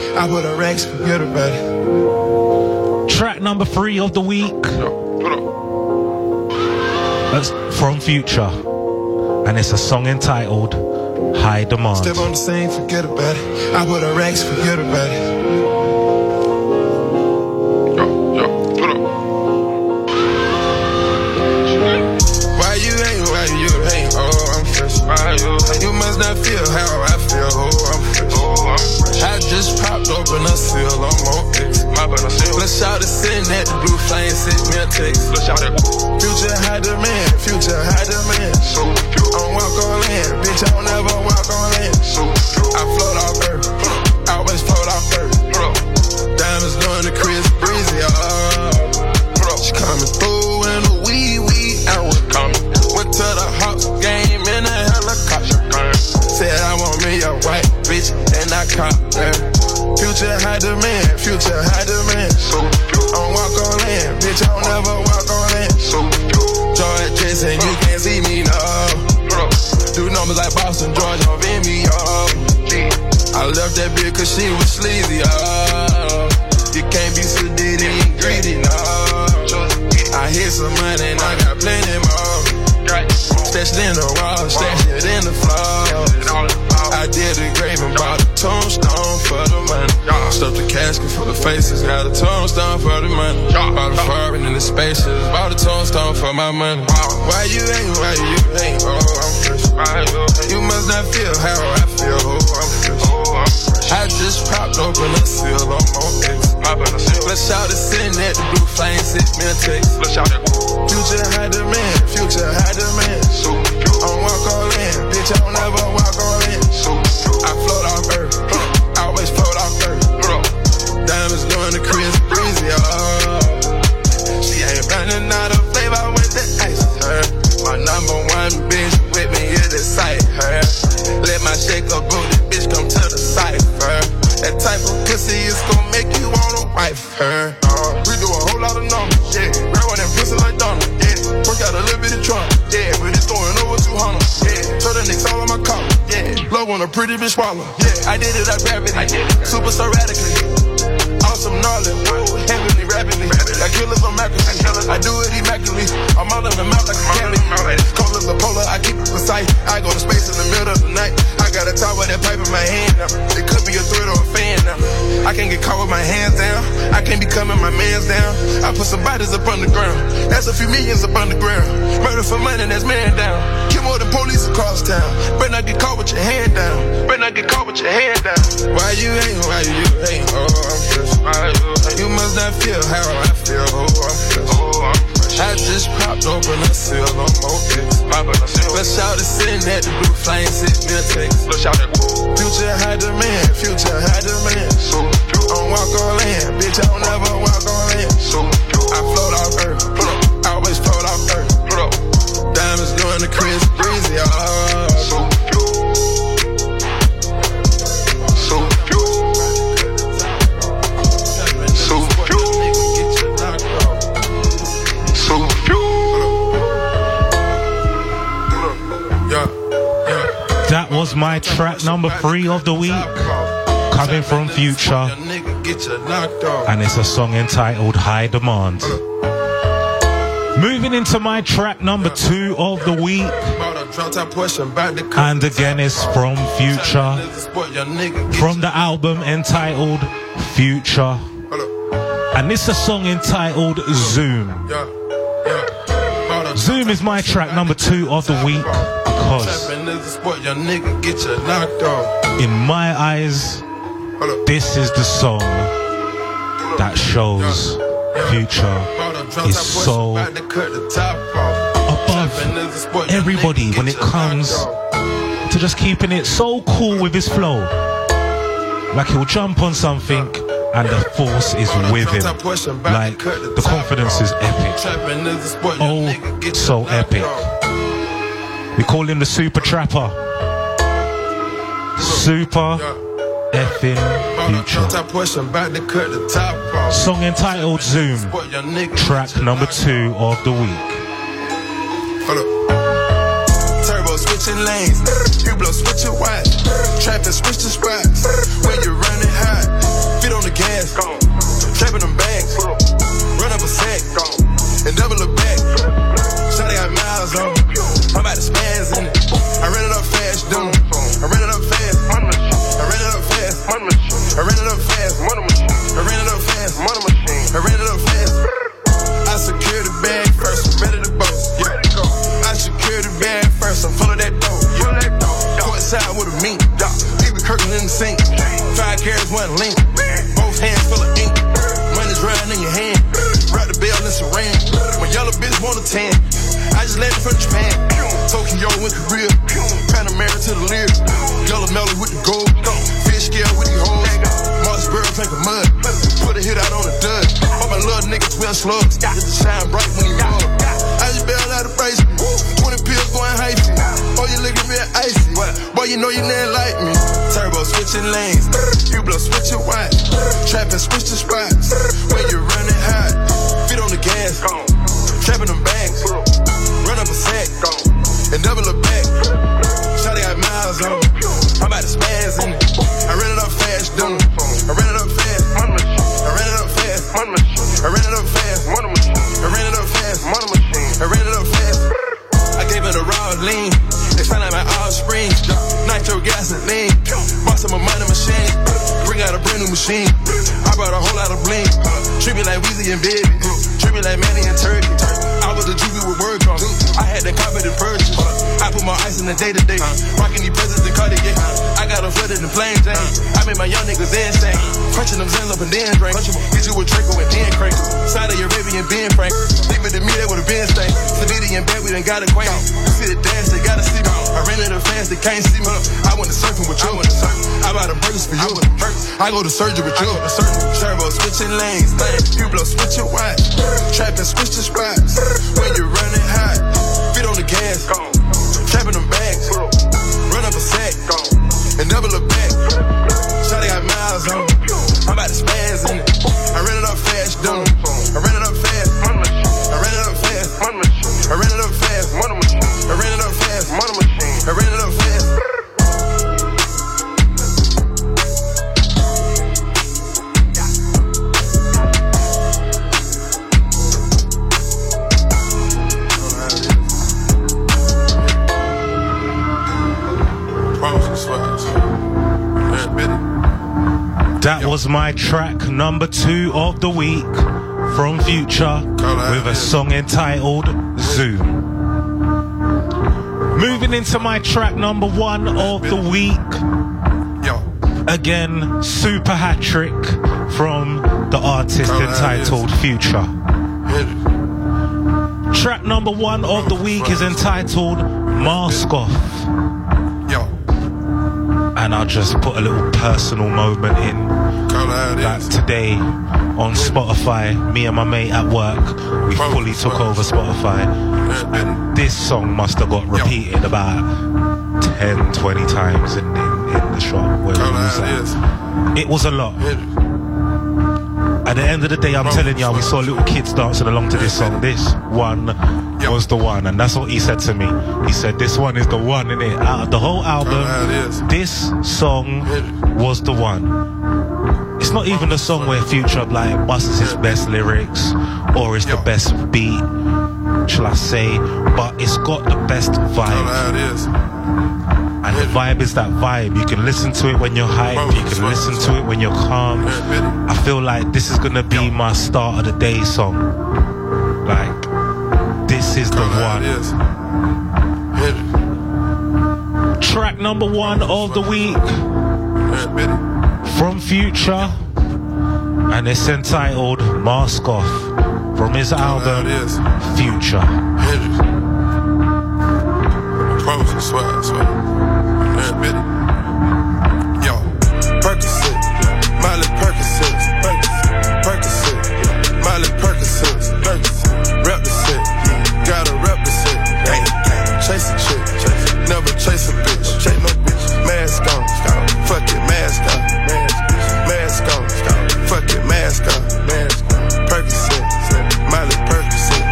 Track number three of the week, that's from Future, and it's a song entitled High Demand. Step on the scene, forget about it. I would have racks, forget about it. Yo, yo, what up? Why you ain't, why you ain't, oh, I'm fresh. Why you ain't? You must not feel how I feel, oh, I'm fresh. Oh, I'm fresh. I just popped open a seal, I'm on X. Let's shout it, send that blue flame, send me a text. Let's shout it. Future high demand, future high demand. So pure. I don't walk on land, bitch, I don't ever walk on land. So pure. I float off earth, I always float off earth. Diamonds doing the Chris Breezy, oh. She coming through in the wee wee hour. Went to the Hawks game in a helicopter. Said I want me a white bitch, and I caught her. Future high demand, future high demand. So I don't walk on land, bitch, I don't ever walk on land. So George Jason, you can't see me, no. Do numbers like Boston, George, don't vend me, oh. I left that bitch cause she was sleazy, oh. You can't be so ditty and greedy, no. I hit some money and I got plenty more. Stashed in the wall, stashed it in the floor. I did the grave and bought a tombstone for the money. Stuffed the casket for the faces, got a tombstone for the money. Bought a farm in the spaces. Bought a tombstone for my money. Why you ain't, why you ain't? Oh, I'm fresh. You must not feel how I feel. Oh, I'm fresh. Oh, I'm fresh. I just popped open a seal on my face. Let's shout it, sitting at the blue flame, sit me a taste. Let's shout it. Future high demand, future high demand. I'm walk all in, bitch, I don't ever walk all in. I float off earth, I always float off earth. Diamonds going to Chris Breezy, oh. She ain't running out of flavor with the ice, her. My number one bitch with me is the sight, her. Let my shaker booty bitch come to the cipher. That type of pussy is gon' make you wanna wife her. Uh, we do a whole lot of numbers, yeah. Grab on that pussy like Donald, yeah. Work out a little bit of Trump, yeah. But it's going over two hundred, yeah. Told the niggas all on my collar, yeah. Blow on a pretty bitch swallow, yeah. I did it, I grabbed it, I did it. Super so radically, awesome knowledge, woo. Heavenly rapidly, I kill us on macros, I do it immaculately. I'm all in the mouth like a candy. Cold as a polar, I keep it precise. I go to space in the middle of the night. I got a tie with that pipe in my hand now. It could be a thread or a fan now. I can't get caught with my hands down. I can't be coming my mans down. I put some bodies up on the ground. That's a few millions up on the ground. Murder for money, that's man down. Kill more than police across town. Better not get caught with your hand down. Better not get caught with your hand down. Why you ain't? Why you ain't? Oh, I'm fresh. You must not feel how I feel. Oh, I'm fresh. Oh, I'm fresh. I just popped open a seal on my face. Let's shout it, sitting at the blue flame, sit me a taste. Let's shout it. Future high demand, future high demand. Don't walk all in, bitch, I don't ever walk all in. I float off earth, I always float off earth. Diamonds doing the Chris Breezy, oh. That was my track number three of the week, coming from Future, and it's a song entitled High Demand. Moving into my track number two of the week, and again it's from Future, from the album entitled Future, and it's a song entitled Zoom. Zoom is my track number two of the week because, in my eyes, this is the song that shows Future is so above everybody when it comes to just keeping it so cool with his flow. Like he'll jump on something and the force is with him. Like, the confidence is epic. Oh, so epic. We call him the Super Trapper. Super effing Future. Song entitled Zoom. Track number two of the week. Switching lanes, you blow switch your watch. Trapping, switch the spots. When you're running hot, feet on the gas. Trapping them bags, run up a sack, and double a back. Shawty got miles on, I'm about to spaz in it. I ran it up fast, dude. I ran it up fast. I ran it up fast. I ran it up fast. I ran it up fast. I ran it up fast. I secured the bag first, ready to bust. I secured the bag. I'm full of that dope, yeah. Go outside with a meat, leave a curtain in the sink. Five carrots, one link, both hands full of ink. Money's riding in your hand, wrap the bell in saran. My yellow bitch want a tan, I just landed from Japan. Tokyo and Korea, Panamera to the lyrics. Yellow melon with the gold, fish scale with the hoes. Martinsburg drink of mud, put a hit out on the dud. All my little niggas twelve slugs, just shine bright when you roll. I just bailed out of price, twenty pills going hyphy. Boy, you looking real icy. Boy, you know you didn't like me. Turbo switching lanes, you blow switch your watch. Trapping, switch the spots. When you running hot, feet on the gas. Trapping them bags, run up a sack, and double a back. Shawty got miles on, I'm about to spaz in it. I ran it up fast, dude. I ran it up fast. I ran it up fast. I ran it up fast. I ran it up fast. I ran it up fast. I gave it a raw lean. It sound like my offspring. Nitro gasoline. Bought some of my money machine. Bring out a brand new machine. I bought a whole lot of bling. Treat me like Weezy and Baby. dripping like Manny and Turkey. I was a juvie with word drums. I had the carpet and purchase. I put my ice in the day to day. Rocking these presents and Cartier. I got them flooded in plain Jane. I made my young niggas insane. Crunching them Zans up and then drink. Get you a trickle and then crank. Saudi Arabian Ben Frank. Leave it to me, that would've been stank. Saviti and Bad, we done got acquainted. See the dance, they gotta see me. I ran into the fans, they can't see me. I went to surfing with you. I buy the burgers for you. I go to surgery with you. Turbo switching lanes. You blow switch your wide. Trap and switch the spots. When you running hot, fit on the gas. Trapping them bags. Run up a sack. And never look back. Shawty got miles on. I'm about to spaz in it. I ran it up fast, dude. I ran it up fast. I ran it up fast. I ran it up fast. I ran it up fast. I ran it up fast. That was my track number two of the week from Future with a song entitled Zoom. Moving into my track number one of the week. Again, super hat trick from the artist entitled Future. Track number one of the week is entitled Mask Off. And I'll just put a little personal moment in. Like today on Spotify, me and my mate at work, we fully took over Spotify. And this song must have got repeated about ten, twenty times in, in, in the shop. Where we was it was a lot. At the end of the day, I'm telling y'all, we saw little kids dancing along to this song. This one was the one, and that's what he said to me. He said, this one is the one, innit? Out of the whole album, this song was the one. It's not even a song where Future like busts his best lyrics or it's the best beat, shall I say, but it's got the best vibe. And the vibe is that vibe. You can listen to it when you're hype, you can listen to it when you're calm. I feel like this is gonna be my start of the day song. Like, this is the one. Track number one of the week from Future, and it's entitled Mask Off from his album Future. Yo, Percocet, Miley Percocet, Percocet, Miley Percocet, rep the set. Gotta represent, gang, gang. Chase a chick, chase. Never chase a bitch, chase no bitch. Mask on, fuck it, mask on, mask on, fuck it, mask on, Percocet, Miley Percocet.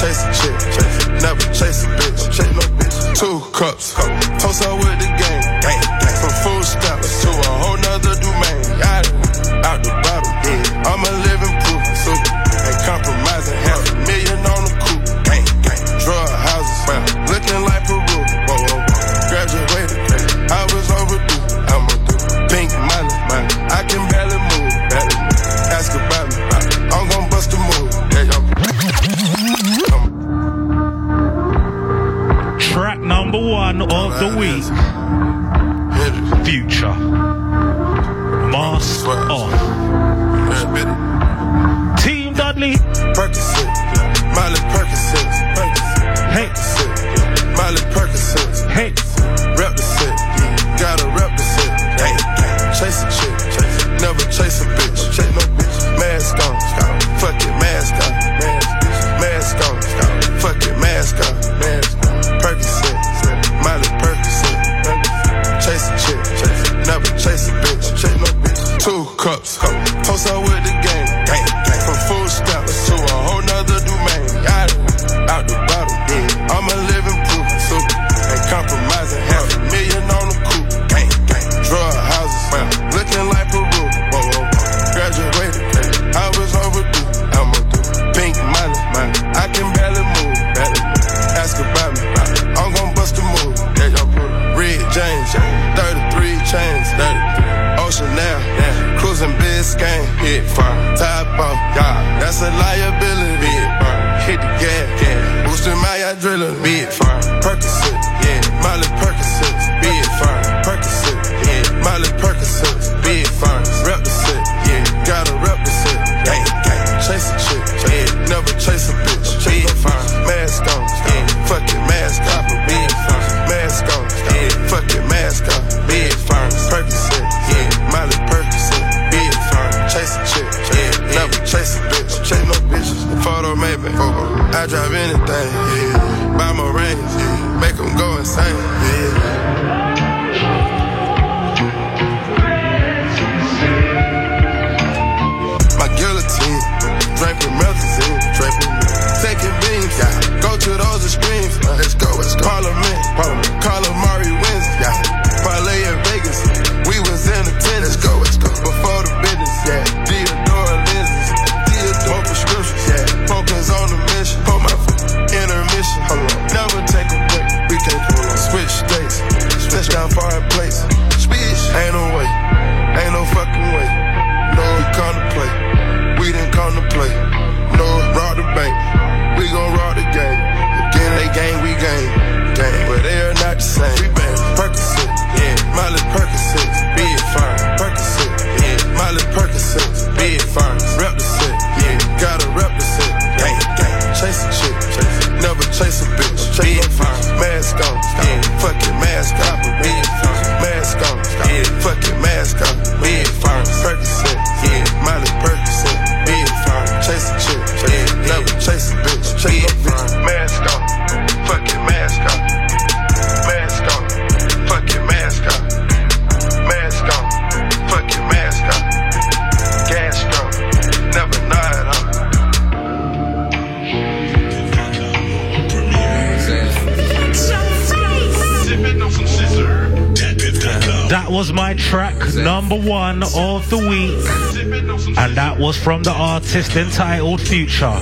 Chase a chick, chase. Never chase a bitch, chase no bitch. Two cups, toast out with the gang, gang, gang. From food stamps to a whole nother domain. Out, out the bottle, yeah. I'm a living proof, super. Ain't compromising, half a million on the coupe. Drug houses, looking like Peru. Whoa, whoa, graduated, I was overdue. I'm a pink money, money. I can barely move, barely move. Ask about me, I'm gon' bust a move. Yeah, track number one of the week, Future, Mask Off. Team Dudley, Percocet, Miley Percocet, hey, Miley Percocet, hey, rep the set, gotta rep the set, hey, chase a chick, never chase a bitch, chase no bitch, mask on, fuck it, mask on, mask on, fuck it, mask on, Percocet, Miley Percocet, chase a chick, never chase a bitch, chase no bitch, two cups, toast out with the gang, from food stamps to a whole nother. boosting my adrenaline, be it fine. Percocet, yeah, Molly Percocet, be it fine. Percocet, yeah, Molly Percocet, be it fine. Represent, yeah, gotta represent. Gang, gang, chase a chick, yeah, never chase a bitch, be it fine. Mask on, yeah, fucking mask off, be it fine. Mask on, yeah, fucking mask off, be it fine. Percocet, yeah, Molly Percocet, be it fine. Chase a chick, yeah, never chase a bitch, chase no bitches. Photo maybe, I drive anything, yeah. Buy my rings, yeah. Make them go insane, yeah. My guillotine, draping melazine, draping taking beans, yeah. Go to those extremes, uh, let's go, let's go. Parliament, Parliament. Carla Murray wins, yeah. Parlay in Vegas, we was in the tennis, let's go, let's go. Before the business, yeah. Theodore Lizzie, Theodore prescriptions, yeah. Focus on the mission, hold my intermission. Hold on. Never take a break. We can't pull on switch states, switch down foreign place. Speech ain't no way, ain't no fucking way. No, we come to play, we didn't come to play. No, rob the bank, we gon' rob the game. Again they game, we game, game, but they're not the same. We bang Percocet, yeah, Molly Percocet, be it fine. Percocet, yeah, Molly Percocet, be it fine. Represent, yeah, gotta represent. Gang, gang, chase a chick, chase, never chase a bitch, chase no fine. Mask on, yeah, fucking mask off, be it fine. Mask on, yeah, fucking mask off, be it fine. Percocet, yeah, Molly Percocet, be it fine. Chase a chick, yeah, never chase a bitch, chase no bitch. Mask on, fucking mask off, mask on, fucking mask off, mask on, fucking mask off, gas on, never nod it off. That was my track number one of the week, and that was from the artist entitled Future,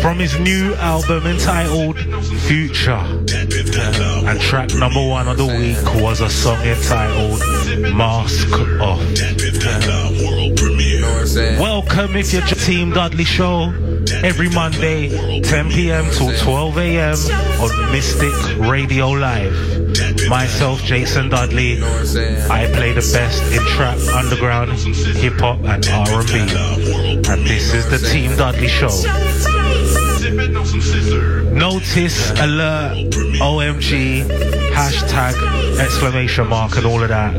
from his new album entitled Future. And track number one of the week was a song entitled Mask Off. Welcome if you're Team Dudley Show, every Monday ten p.m. till twelve a.m. on Mystic Radio Live. Myself, Jason Dudley, I play the best in trap, underground, hip-hop and R and B. And this is the Team Dudley Show. Notice, alert, O M G, hashtag, exclamation mark and all of that.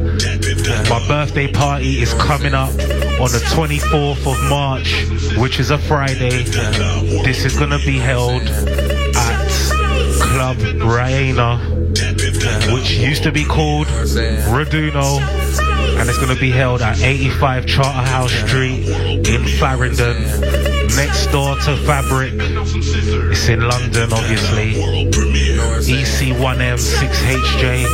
My birthday party is coming up on the twenty-fourth of March, which is a Friday. This is going to be held at Club Raina, which used to be called Raduno, and it's going to be held at eighty-five Charterhouse Street in Farringdon, next door to Fabric. It's in London, obviously. E C one M six H J,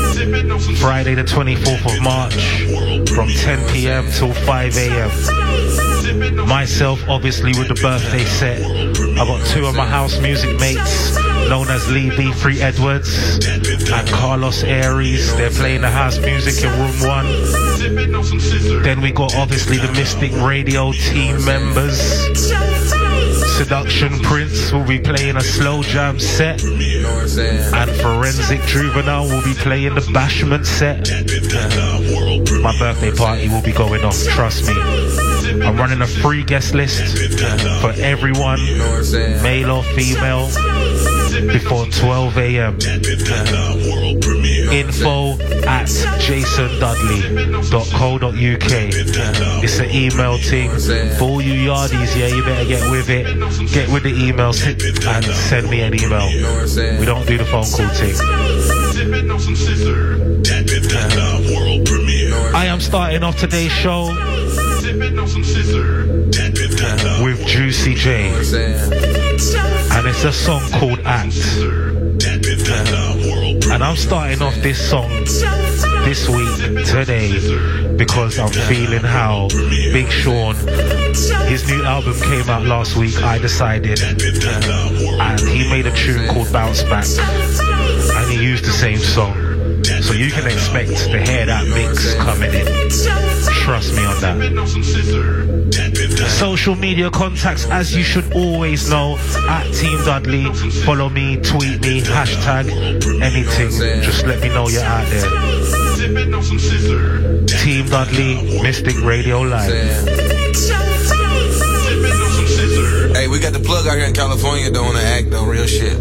Friday the twenty-fourth of March, from ten p.m. till five a.m. Myself, obviously, with the birthday set. I've got two of my house music mates, known as Lee B. Free Edwards and Carlos Aries. They're playing the house music in room one. Then we got obviously the Mystic Radio team members. Seduction Prince will be playing a slow jam set, and Forensic Juvenile will be playing the Bashment set. My birthday party will be going off, trust me. I'm running a free guest list for everyone, male or female, before twelve a.m. Info at jason dudley dot co dot uk. It's an email thing. For all you yardies, yeah, you better get with it. Get with the email and send me an email. We don't do the phone call thing. I am starting off today's show with Juicy J, and it's a song called Act. And I'm starting off this song this week, today, because I'm feeling how Big Sean, his new album came out last week, I Decided, and he made a tune called Bounce Back, and he used the same song. So you can expect the hair that mix coming in. Trust me on that. Social media contacts, as you should always know, at Team Dudley. Follow me, tweet me, hashtag anything. Just let me know you're out there. Team Dudley, Mystic Radio Live. Hey, we got the plug out here in California doing the act though, real shit.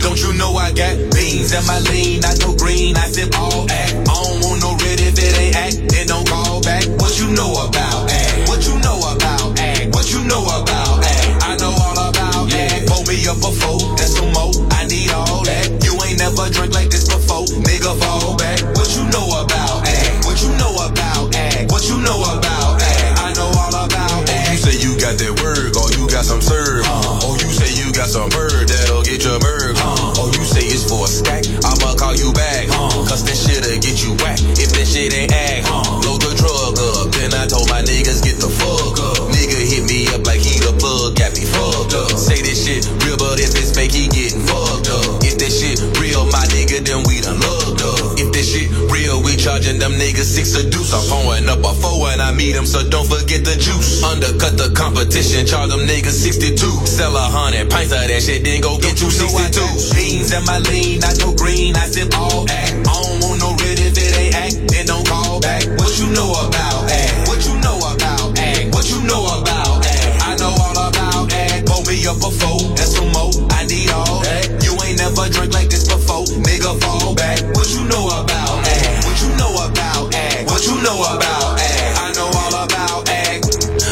Don't you know I got beans in my lean? I go green, I sip all act. I don't want no red if it ain't act, then don't call back. What you know about act? What you know about act? What you know about act? I know all about act. Fold me up a four, that's some more. I need all that. You ain't never drank like this before, nigga fall back. What you know about act? What you know about act? What you know about act? I know all about act. You say you got that word, or you got some serve. Uh, oh, you say you got some bird that'll get your bird. Uh, oh, you say it's for a stack, I'ma call you back. Uh, Cause this shit'll get you whack if that shit ain't act. Uh, Load the drug up, then I told my niggas get the fuck up. Nigga hit me up like he the plug, got me fucked up. Say this shit real, but if it's fake, he getting fucked up. If that shit real, my nigga, then we done loved up. If this shit real, we charging them niggas six a deuce. I'm phoning up a four and I meet them, so don't forget the juice. Undercut the competition, charge them niggas sixty-two. Sell a hundred pints of that shit, then go get you sixty-two. Beans in my lean, I go green, I sip all act. I don't want no red if it ain't act, then don't call back. What you know about act? What you know about act? What you know about act? I know all about act. Pull me up a four, that's some more. I need all that. You ain't never drank like this before, nigga fall back. What you know about act? What you know about act? What you know about act? I know all about act.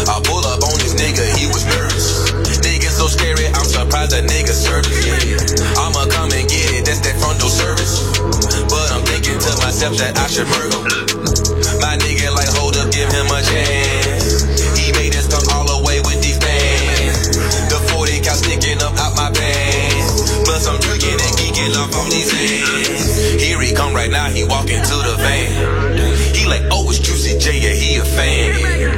I pull up on this nigga, he was nervous. Nigga so scary, I'm surprised that nigga service. Yeah. I'ma come and get it, that's that frontal service. But I'm thinking to myself that I should murder. My nigga like, hold up, give him a chance. He made us come all the way with these bands. The forty got sticking up out my pants. Plus I'm drinking and geeking up on these hands. Here he come right now, he walking to the van. He like, oh, it's Juicy J, yeah, he a fan.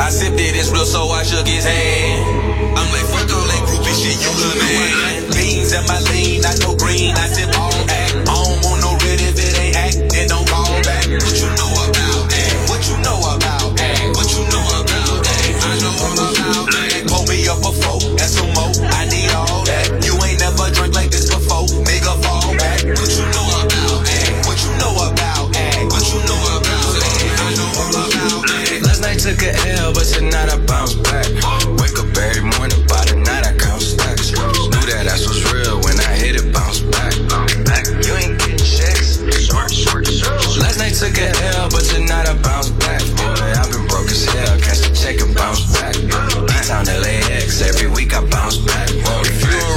I sipped it, it's real, so I shook his hand. I'm like, fuck all that groupie shit, you the man. Beans in my lean, I go green, I sip all act. I don't want no red if it ain't act, then don't call back. What you know about act? What you know about act? What you know about act? I know all about act. Pull me up a four, that's some more, I need all that. You ain't never drank like this before, nigga fall back. What you know about act? What you know about act? What you know about act? I know all about act. I took a L, but tonight I bounce back. Wake up every morning, by the night I count stacks. Knew that ass was real when I hit it, bounce back. You ain't getting checks. Last night took a L, but tonight I bounce back. Boy, I've been broke as hell, catch the check and bounce back. D-Town L A X, every week I bounce back. If you a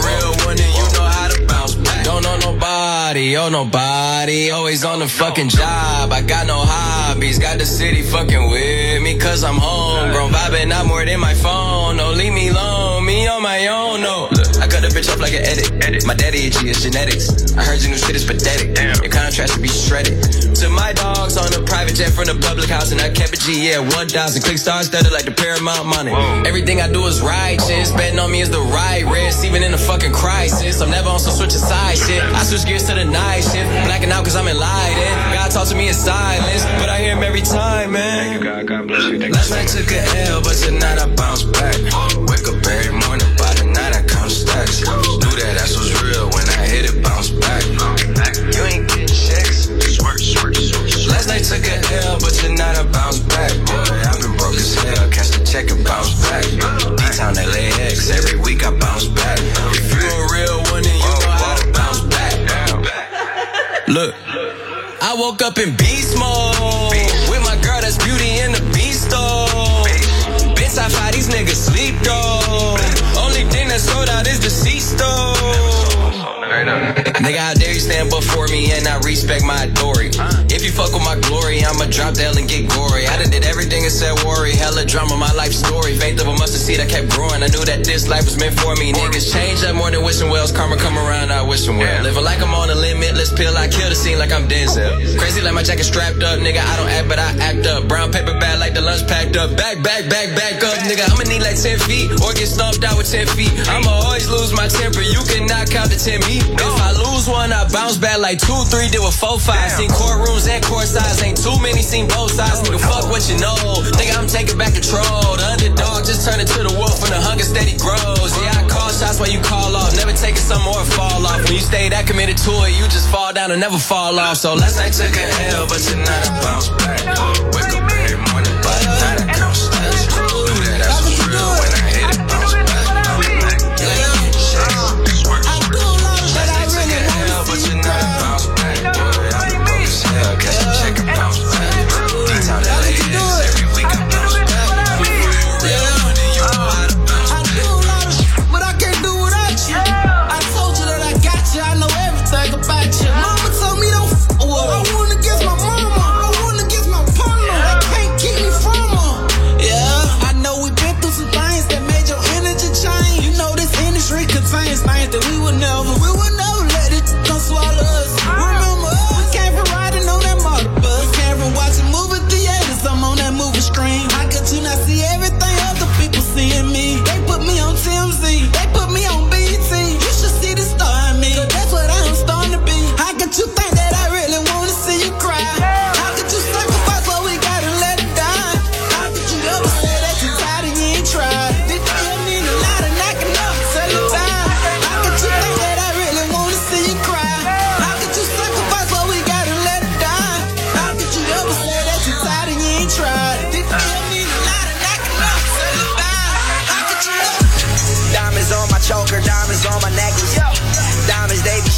real one, then you know how to bounce back. Don't know nobody, oh nobody. Always on the fucking job, I got no hobbies. Got the city fucking with me, cause I'm home, bro, vibing out more than my phone. No, leave me alone, me on my own, no. Look, I cut the bitch up like an edit. edit. My daddy itchy, it's genetics. I heard your new shit is pathetic. Damn. Your contrast should be shredded. To my dogs on a private jet from the public house, and I kept it G, yeah, one thousand. Click stars studded like the Paramount money. Whoa. Everything I do is righteous. Betting on me is the right risk, even in a fucking crisis. I'm never on some switch of side shit. I switch gears to the night shift. Blacking out cause I'm enlightened. God talks to me in silence, but I hear him every time, man. Thank you, God. God. Last night took a L, but tonight I bounce back. Wake up every morning, by the night I count stacks. Knew that ass was real when I hit it, bounce back. You ain't getting checks. Last night took a L, but tonight I bounce back. Boy, I've been broke as hell, catch the check and bounce back. D-Town L A X, every week I bounce back. If you a real one, then you know how to bounce back. Look, I woke up in beast mode with my girl that's Beauty and the Beast, though. Bitch, I fight these niggas sleep, though. Only thing that's sold out is deceased, though. Nigga, how dare you stand before me and I respect my authority. If you fuck with my glory, I'ma drop the L and get gory. I done did everything except worry. Hella drama, my life story. Faith of a mustard seed, I kept growing. I knew that this life was meant for me. Niggas change up more than wishing wells. Karma come around, I wish them well. Living like I'm on a limitless pill, I kill the scene like I'm Denzel. Crazy like my jacket strapped up, nigga, I don't act but I act up. Brown paper bag like the lunch packed up. Back, back, back, back up, nigga, I'ma need like ten feet or get stomped out with ten feet. I'ma always lose my temper, you cannot count to ten me. If I lose one, I bounce back like two two, three, did with four, five. Damn. Seen courtrooms and court sides. Ain't too many seen both sides. No, nigga, no. Fuck what you know. Nigga, I'm taking back control. The underdog just turned into the wolf and the hunger steady grows. Yeah, I call shots while you call off. Never taking some more fall off. When you stay that committed to it, you just fall down and never fall off. So last night took a hell, but you're not a bounce back. Look, wake up every morning, but not a bounce back.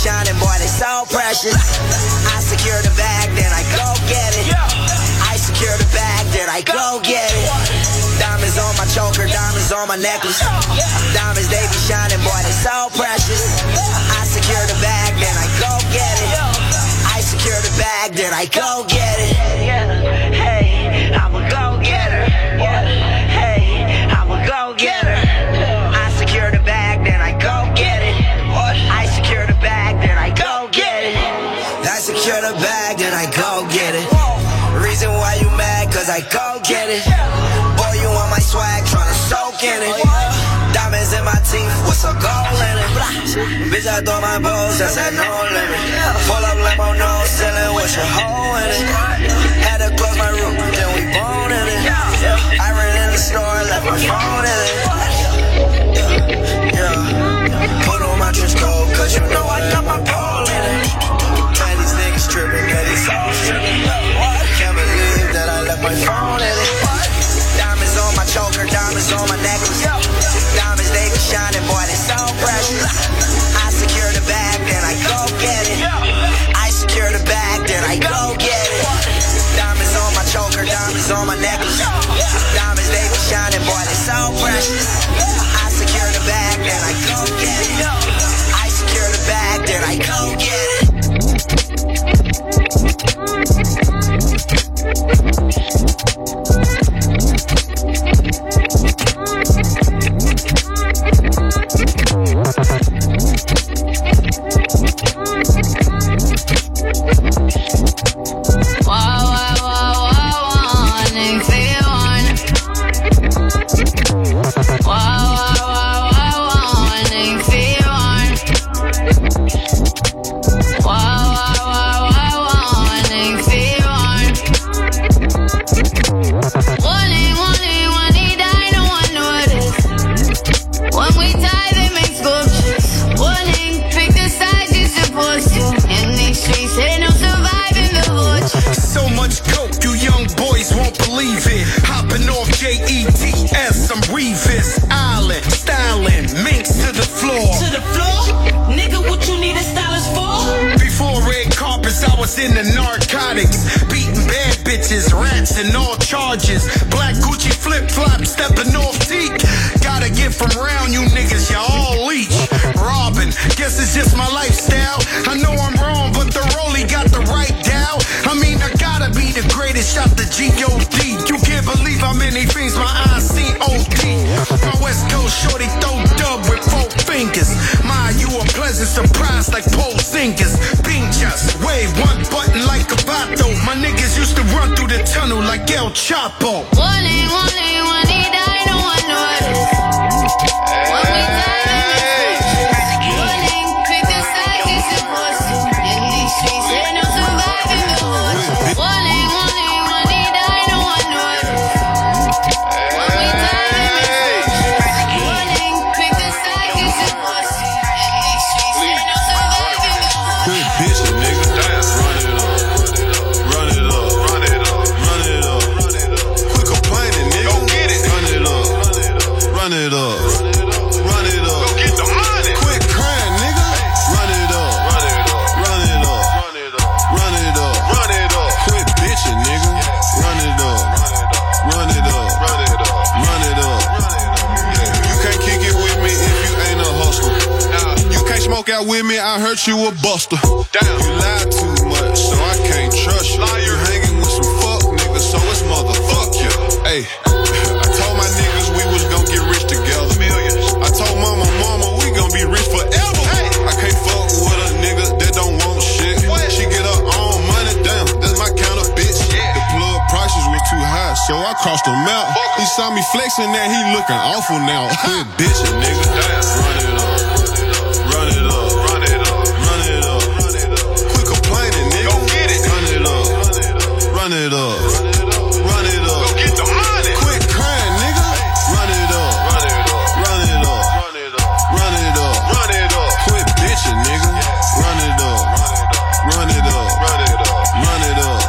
Shining, boy, they so precious. I secure the bag, then I go get it. I secure the bag, then I go get it. Diamonds on my choker, diamonds on my necklace. Diamonds, they be shining, boy, they so precious. I secure the bag, then I go get it. I secure the bag, then I go get it. Hey, I'ma go get her. Hey, I'ma go get her. I secure the bag, then I go get it. I secure the bag, then I go get it. I secure the bag, then I go get it. Reason why you mad, cause I go get it. Boy, you on my swag, tryna soak in it. Diamonds in my teeth, what's a gold in it? Bitch, I throw my balls, I said no limit. Full up like my nose, selling with your hoe in it. Had to close my room, then we bone in it. I ran in the store, left my phone in it. Yeah, yeah. Put on my trench coat, cause you know I got my pole in it. Man, these niggas trippin', man, these hoes trippin'. I can't believe that I left my phone in it. Diamonds on my choker, diamonds on my necklace. Diamonds, they be shining, boy, they so precious. I secure the bag, then I go get it. I secure the bag, then I go get it. Diamonds on my choker, diamonds on my necklace. Diamonds, they be shining, boy, they so precious. I secure the bag, then I go get it. I go get it. Peace. broke out with me, I heard you a buster. Damn, you lied too much, so I can't trust you. Liar, hanging with some fuck niggas, so it's motherfuck you. Hey, I told my niggas we was gon' get rich together. Millions. I told mama, mama, we gon' be rich forever. Hey, I can't fuck with a nigga that don't want shit. What? She get her own money, damn, that's my kind of bitch. Yeah. The plug prices was too high, so I crossed them out. Fuck. He saw me flexing and he looking awful now. Good bitch, nigga. Damn. Run it up, run it up, run it up. Go get the money. Quit crying, nigga. Run it up, run it up, run it up, run it up, run it up, run it up. Quit bitching, nigga. Run it up, run it up, run it up, run it up.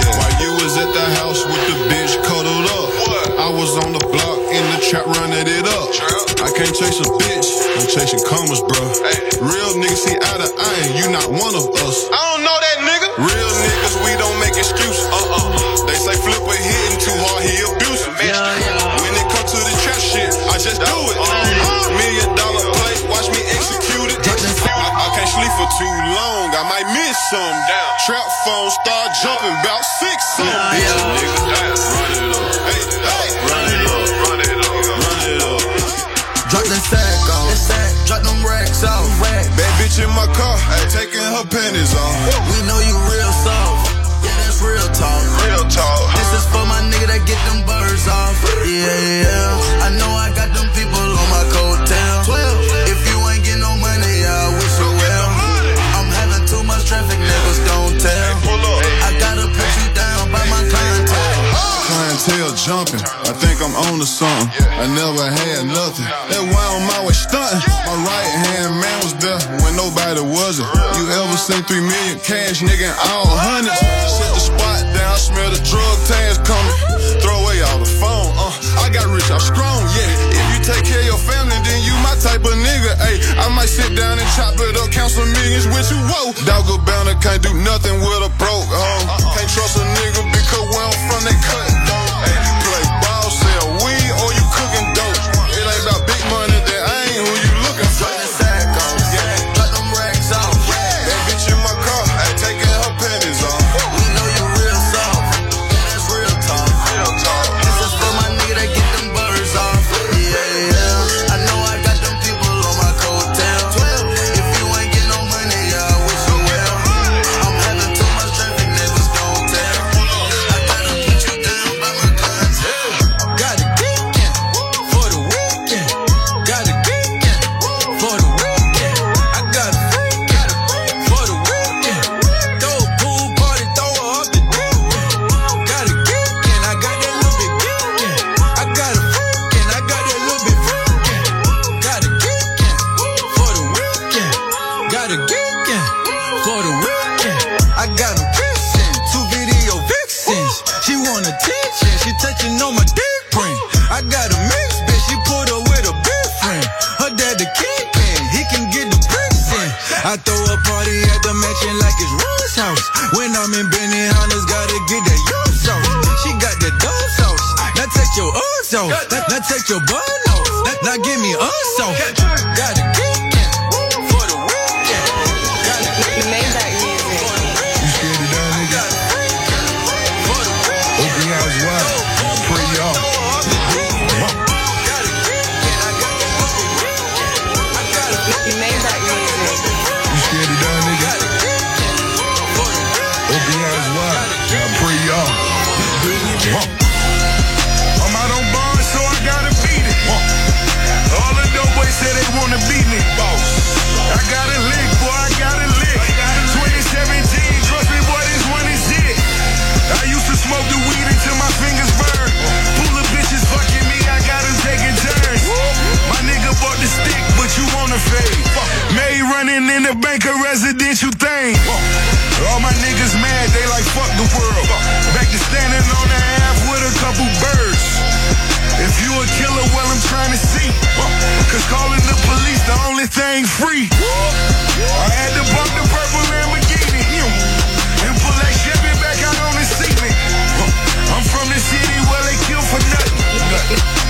Yeah. While you was at the house with the bitch cuddled up, what? I was on the block in the trap running it up. Trap. I can't chase a bitch, I'm chasing commas, bro. Hey. Real niggas see eye to eye, and you not one of us. I don't know that nigga. Real niggas, we don't. Excuse, uh-uh. They say flipper hitting too hard, he abusive. When it comes to the trap shit, I just do it. Uh-huh. Million dollar play, watch me execute it. I, I can't sleep for too long, I might miss some. Trap phone start jumping, about six some. Bitch, nigga, run it up. Hey, hey, run it up, run it up, run it up. Drop that sack off, that sack. Drop them racks off. Bad bitch in my car, hey, taking her panties off. We know you real soft. Real talk, real talk. This is for my nigga that get them birds off. Yeah, yeah. I know I got them people on my coattail. If you ain't get no money, I wish you well. I'm having too much traffic, niggas don't tell. I gotta put you down by my clientele. Clientele jumping, I think I'm on to something. I never had nothing, that's why I'm always stunting. My right hand man was there when nobody wasn't. You ever seen three million cash, nigga, and all hundreds? I smell the drug tags coming. Throw away all the phone, uh I got rich, I'm strong, yeah. If you take care of your family, then you my type of nigga, ayy. I might sit down and chop it up, count some millions with you, whoa. Doggo bounder can't do nothing with a broke, um uh-uh. Can't trust a nigga because where I'm from, they cut dope. Ayy, you play ball, sell weed, or you cooking dope. It ain't about big money, that I ain't who you looking for.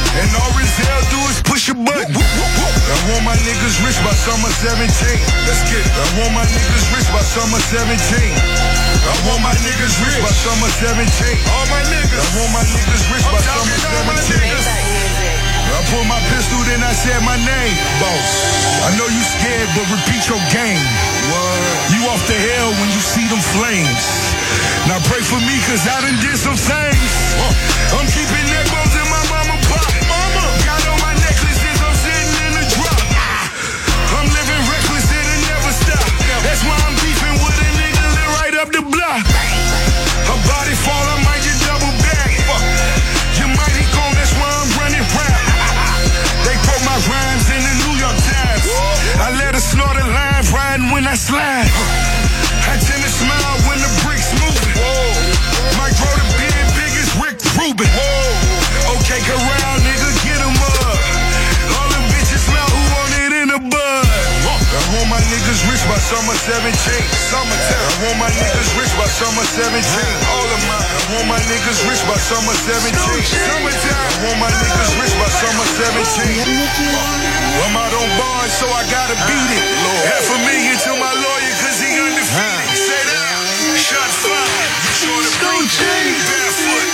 And all Rizal do is push a button. I want my niggas rich by summer seventeen. Let's get it. I want my niggas rich by summer seventeen. I want my niggas rich by summer seventeen. All my niggas. I want my niggas rich by summer seventeen. I put my pistol, then I said my name. Boss, I know you scared, but repeat your game. What? You off the hell when you see them flames. Now pray for me, cause I done did some things. uh, I'm keeping neck bones in my mama pop. Mama got on my necklaces, I'm sitting in the drop. I'm living reckless, it'll never stop. That's why I'm beefing with a nigga lit right up the block. Her body fall, I might just double back. You might be gone, that's why I'm running round. They put my rhymes in the New York Times. I let her snort a line, riding when I slide. I tend to smile when the bricks moving. Might grow to be as big as Rick Rubin. Whoa. Okay, corral, nigga, get him up. All them bitches smell who want it in the bud. I want my niggas rich by summer seventeen. Summertime. I want my niggas rich by summer seventeen. All of mine. I want my niggas rich by summer seventeen. Summertime. I want my niggas rich by summer seventeen. I'm out on bond, so I gotta beat it. Half a million to my lawyer, cause he undefeated. Say that. Shot fired. You on the blue jean. Barefoot.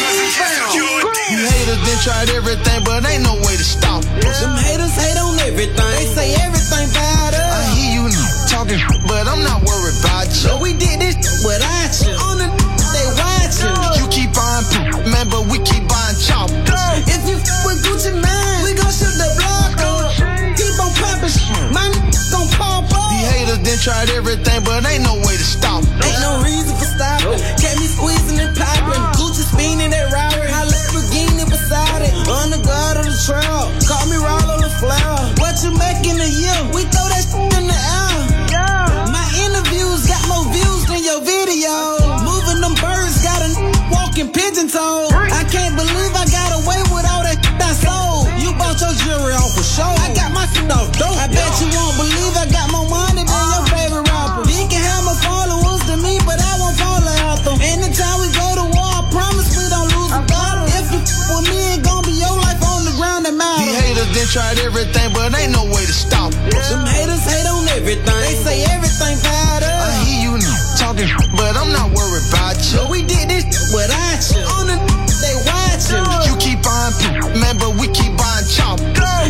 Doesn't count. You Adidas. Haters been tried everything, but ain't no way to stop. Them haters hate on everything. They say everything bad. I hear you talking, but I'm not worried about you. But we did this without you. On the they watching. You keep on poop, man, but we keep on chop. If you f- with Gucci man, we gon' shoot the block up. Keep on poppin' shit, my n- gon' pop up. These haters done tried everything, but ain't no way to stop. Ain't no reason for stopping. Kept me squeezing and popping. Gucci spinning that robbery. I left Lamborghini beside it. On the guard of the trail. Call me raw on the flower. What you making a year? We throw that shit in the air. Yeah. My interviews got more views than your video. Moving them birds, got a n- walking pigeon toes. I can't believe I got away with all that shit I sold. You bought your jewelry off for show. I got my shit off dope. I bet you won't believe I got more money than your favorite rapper. He can have my followers to me, but I won't follow out them. Anytime we go to war, I promise we don't lose a battle. If you with me, it gon' be your life on the ground that matters. These haters done tried everything, but ain't no way to stop. Them haters hate on everything. They say everything fired up. I hear you talking, but I'm not worried about you. But we did this without you. On the they watching. You keep on poop, man, but we keep on chop.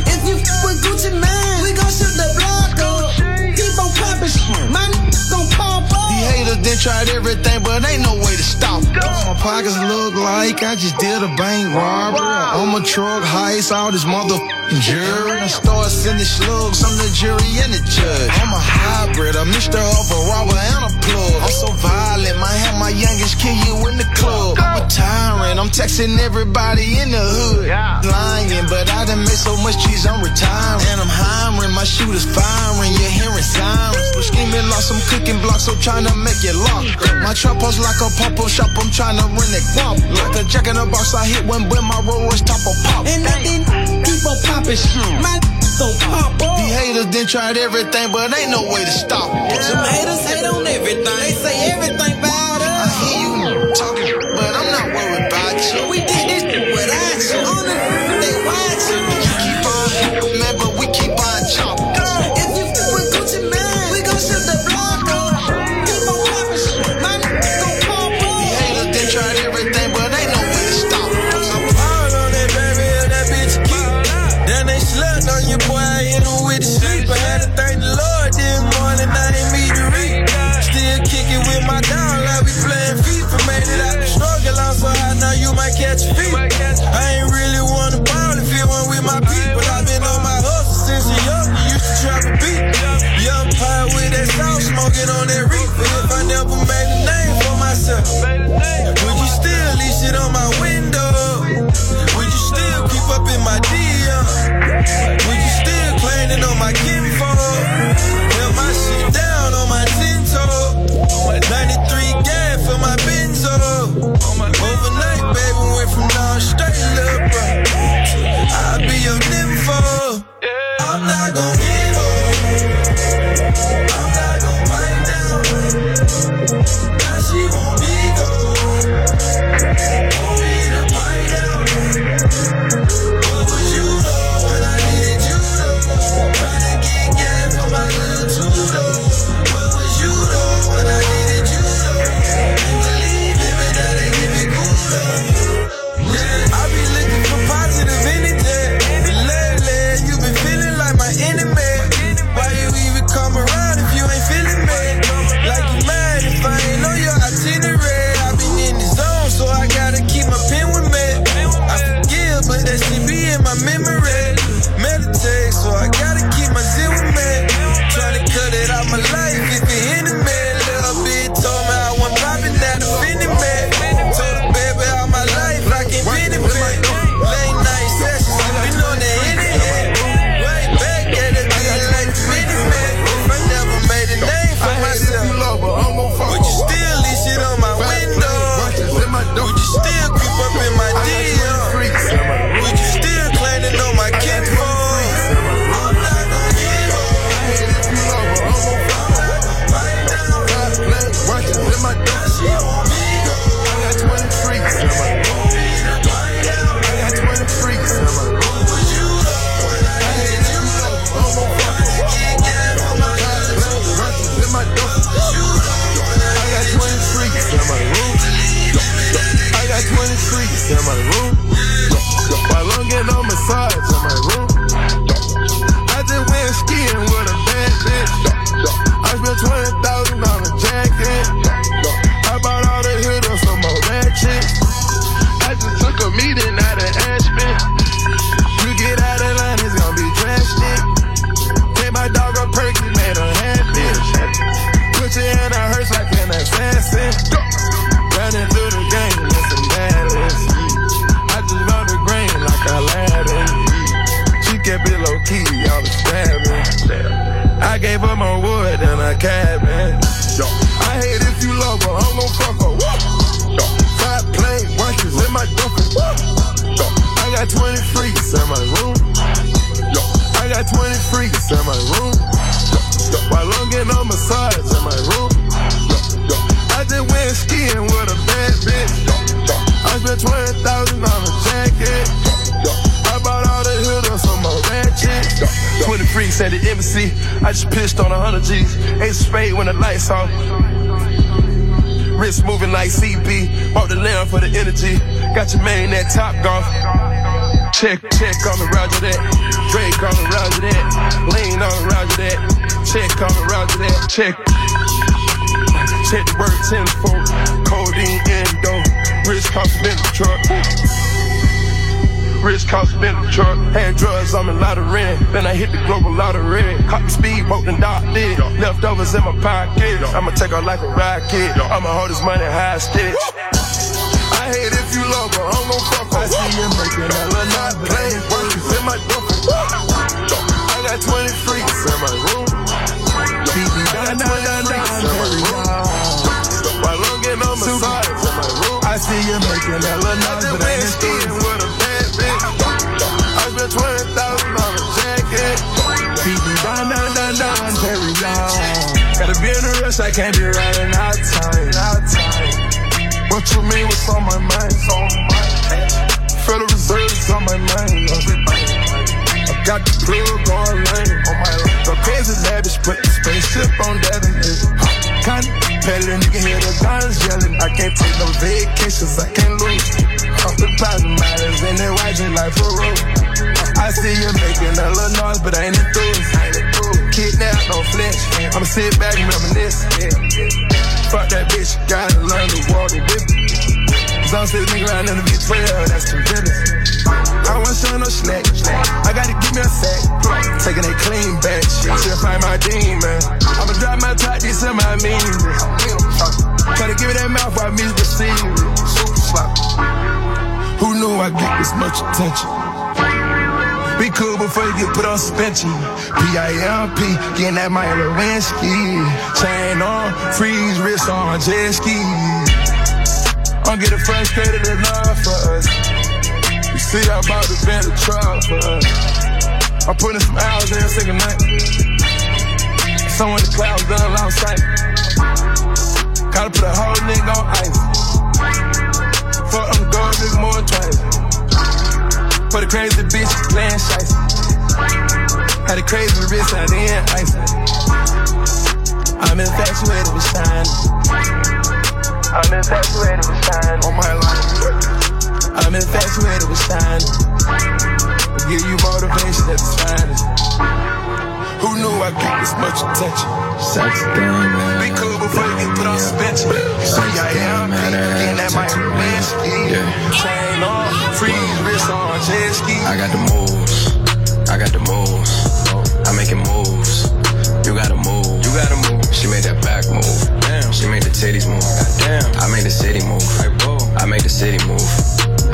If you f- with Gucci man, we gon' shoot the block up. Keep on poppin' shit, my n- gon' pop up. These haters done tried everything, but ain't no way to stop. My pockets look like I just did a bank robbery. I'm a truck heist, all this motherfucker. Jury, I start sending slugs. I'm the jury and the judge. I'm a hybrid, a mixture of a robber and a plug. I'm so violent, might have my youngest kill you in the club. I'm a tyrant, I'm texting everybody in the hood. Yeah. Lying, but I done made so much cheese, I'm retiring. And I'm hiring, my shooters firing, you're hearing sirens. But scheming lost some cooking blocks, so trying to make it lock. My trap house like a pop-up shop, I'm trying to run that guap. Like a jack in a box, I hit one, but my roll is top of pop. And I didn't keep on pop. My don't pop up. These haters done tried everything, but ain't no way to stop. Some haters hate on everything. They say everything about us. I hear you talking, but I'm not worried about you. We did this without you. On the they watching. You keep on, man, but we keep on chopping. If you f- with Gucci man, we gon' shoot the block up. Keep on poppin' shit, my niggas gon' pop up. These haters done tried everything, but ain't no way to stop. I'm hard on that baby, and that bitch keep. Then they slept on you, boy, I hit him with the sleep. I had to thank the Lord this morning, I ain't meet the reek. Still kicking with my dog, like we playing FIFA, made it out. dancing. Running through the game with some madness. I just run the grain like a Aladdin. She kept it low key, all the stabbing. I gave her more wood than a cabin. I hate if you love her, I'm gon' fuck her. Top plane, watches in my dunker. I got twenty freaks in my room. I got twenty freaks in my room. While I'm getting a massage in my room. I just went skiing with a bad bitch. I spent twenty thousand dollars on a jacket. I bought all the hitters on my ratchet. twenty freaks at the embassy. I just pitched on one hundred G's. Ain't spade when the lights off. Wrist moving like C B. Bought the lamb for the energy. Got your man that top golf. Check, check on the Roger that. Drake on the Roger that. Lean on the Roger that. Check on the Roger that. Check. Check the word tenfold. Codeine endo. Rich cost been in the truck. Rich cost been in the truck. Had drugs, I'm in lottery. Then I hit the global lottery. Caught the speedboat and docked it. Leftovers in my pocket. I'ma take her like a rocket. I'ma hold this money high stitch. I hate if you love her, I'm gon' fuck her. I see them breaking all the night, playing workers in my duffel. I got twenty freaks in my room. I got twenty freaks in my room. While I'm getting on my side in my room. I see you making all the night, but I ain't skiing with a bad bitch. I spent twenty thousand dollars on a jacket. Carry on. Gotta be in a rush, I can't be riding out time, out time. What you mean? What's on my mind? Federal Reserve is on my mind. I got the plug on lane. The pants is lavish, put the spaceship on that and this. Kind of peddling, you can hear the guns yelling. I can't take no vacations, I can't lose. Off the bottom matters in that Y J life for real. I see you making a little noise, but I ain't enthused. Kidnap, no flinch. I'ma sit back and reminisce. Fuck that bitch, gotta learn to walk the whip. Cause I'm still nigga around in the V twelve, that's ridiculous. I wasn't showing no snack, I gotta give me a sack. Taking that clean back, shit, find my demon. I'ma drop my top, these are my means. Try to give it that mouth while me receive it. Super slop. Who knew I get this much attention? Be cool before you get put on suspension. P I M P, getting that Mike Lewinsky. Chain on, freeze, wrist on, jet ski. I'm getting frustrated enough for us. You see, I bought the van to trial for us. I'm putting some hours in a second night. Someone in the clouds done loud sight. Gotta put a whole nigga on ice. Fuck them girls, it's more than twice. For the crazy bitch, playing shice. Had a crazy wrist, I didn't ice. I'm infatuated with shine. I'm infatuated with shine on my life. I'm infatuated with shine. I give you motivation at the finest. Who knew I get this much attention? Be cool before you get put on suspension. See, I am getting that Mike Lewinsky. Chain on, freeze, wrist on, jet ski. I got the moves. I got the moves. I'm making moves. You gotta move. You gotta move. She made that back move. She made the titties move. Goddamn. I made the city move. I made the city move.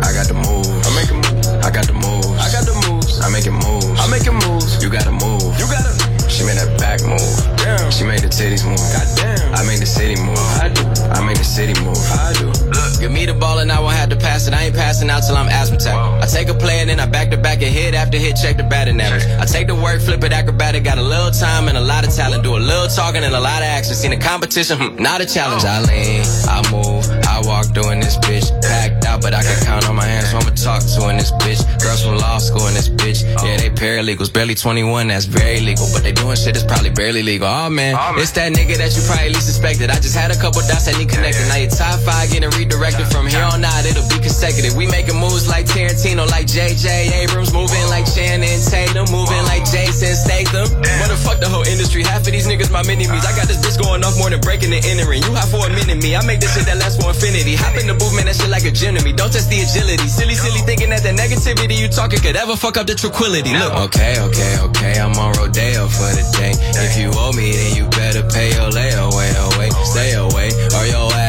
I got the moves. I make a move. I got the moves. I got the moves. I'm making moves. I'm making moves. You gotta move. You gotta. She made that back move. Damn. She made the titties move. Goddamn. I made the city move. I do. I made the city move. I do. Look, give me the ball and I won't have to pass it. I ain't passing out till I'm asthmatic. Whoa. I take a play and then I back to back and hit after hit, check the batting average. I take the work, flip it acrobatic. Got a little time and a lot of talent. Do a little talking and a lot of action. Seen the competition, not a challenge. I lean, I move, I walk doing this bitch. Packed out, but I can count on my hands, so I'ma talk to in this bitch. Girls from law school in this bitch. Yeah, they paralegals, barely twenty-one, that's very legal, but they do. Doing shit is probably barely legal. Oh man. Oh man, it's that nigga that you probably least suspected. I just had a couple dots that need connected. Now your top five getting redirected from here on out. It'll be consecutive. We making moves like Tarantino, like J J Abrams, moving like Channing Tatum, moving like Jason Statham. Motherfuck the whole industry. Half of these niggas my mini-me's. I got this bitch going off more than breaking and entering. You hot for a minute, me. I make this shit that lasts for infinity. Hop in the booth, man. That shit like a gym to me. Don't test the agility. Silly, silly thinking that the negativity you talking could ever fuck up the tranquility. Look. Okay, okay, okay. I'm on Rodeo for today. If you owe me, then you better pay your lay away, away, stay away, or your ass.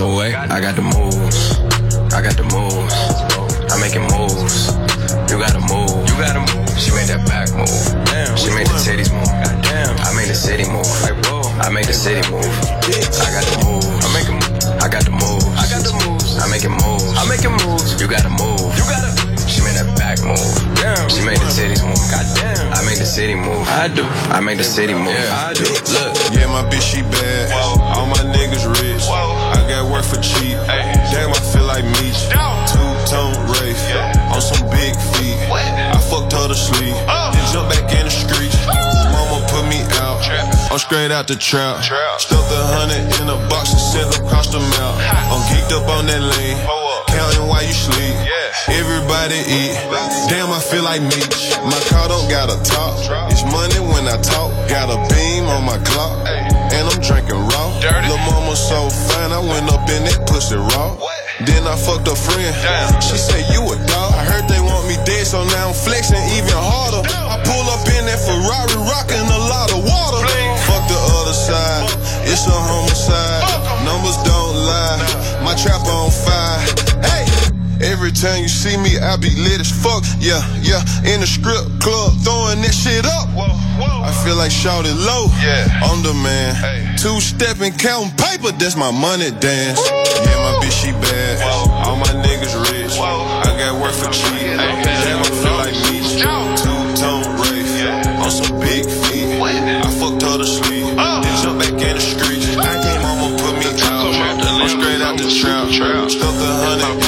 miles away. I got the moves, I got the moves. I'm making moves. You gotta move, you gotta move. She made that back move. Damn, she made the titties move. Goddamn, I made the city move. Like, whoa, I made the city move. I got the moves, I make a move. I got the moves, I got the moves. I'm making moves, I'm making moves. You gotta move, you gotta. She made that back move. Damn, she made the titties move. Goddamn, I made the city move. I do, I made the city move. Yeah, I do. Look, yeah, my bitch she bad. Whoa. All my niggas rich. Whoa. I got work for cheap. Ay. Damn, I feel like Meech. Two-tone Rafe, yeah. On some big feet. What? I fucked her to sleep. Uh. Then jump back in the streets. Uh. Mama put me out. Trap. I'm straight out the trap. Trap. Stuck a hundred in a box and sent across the mouth. Ha. I'm geeked up on that lane. Counting while you sleep. Yeah. Everybody eat. Damn, I feel like Meech. My car don't gotta talk. It's money when I talk. Got a beam on my clock. And I'm drinking raw. Lil' mama so fine. I went up in that pussy raw. What? Then I fucked a friend. Damn. She said, you a dog. I heard they want me dead, so now I'm flexing even harder. Damn. I pull up in that Ferrari rocking a lot of water. Blink. Fuck the other side. It's a homicide. Fuck. Numbers don't lie. Nah. My trap on fire. Hey. Every time you see me, I be lit as fuck. Yeah, yeah. In the strip club, throwing that shit up. Whoa, whoa. I feel like shouted low. Yeah. I'm the man. Hey. Two stepping, counting paper. That's my money dance. Woo. Yeah, my bitch she bad. Whoa. All my niggas rich. Whoa. I got work for cheap. Damn, I feel like me. Two tone Rafe, yeah. On some big feet. What? I fucked her to sleep. Uh. Then jump back in the street. Woo. I can't mama put me down. I'm straight out the trap. Stuck a hundred.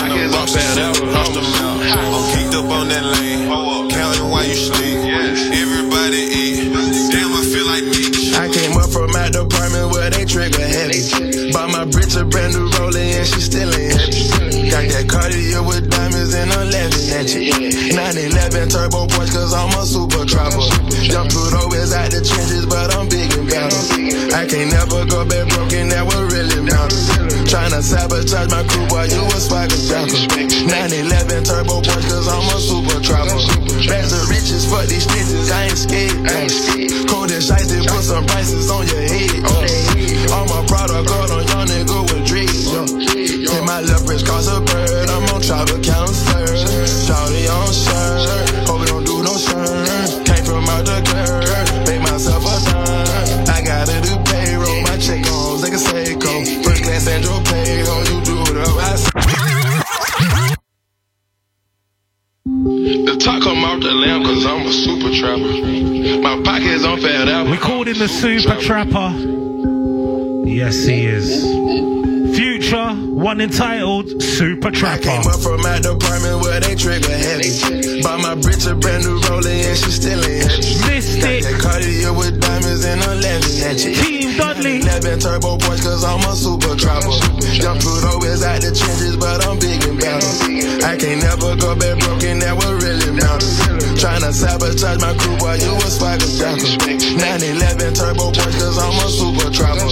I'm geeked up on that lane. Counting while you sleep. Everybody eat. Damn, I feel like me. I came up from my department where they trigger heavy. Bought my bitch a brand new Rollie and she still ain't happy. Got that Cartier with diamonds and a leather at you. nine eleven turbo Porsche cause I'm a super trooper. Jump through always out the trenches but I'm big and bounce. I can't never go back broken, that was really mountain. Tryna sabotage my crew while you a swagger dropper. nine eleven turbo punch cause I'm a super trapper. Bags of riches, fuck these bitches, I ain't scared. I ain't scared. Cold and shiesty, put some prices on your head. Uh. All my product got on your nigga with dreads. Uh. And my leverage cause a bird, I'm on travel counselor. Shawty on shirt, hope we don't do no shirt. Came from out the dirt, make myself a dime. I gotta do payroll, my check on like a Seiko. Sandro pay, all you do it up. I the top come off the lamp cause I'm a super trapper. My pockets on fat out. We called him the super trapper. Yes, he is. Future, one entitled Super Trapper. I came up from my department where they trigger heavy. Bought my bitch a brand new Rollie and she still ain't happy. Mystic. Got that Cartier with diamonds and a leather at you. Team Dudley. eleven turbo Porsche cause I'm a super trapper. Jump through always out the trenches but I'm big and bounce. I can't never go back broken, that was really mountain. Tryna sabotage my crew while you a swagger dapper. nine eleven turbo Porsche cause I'm a super trapper.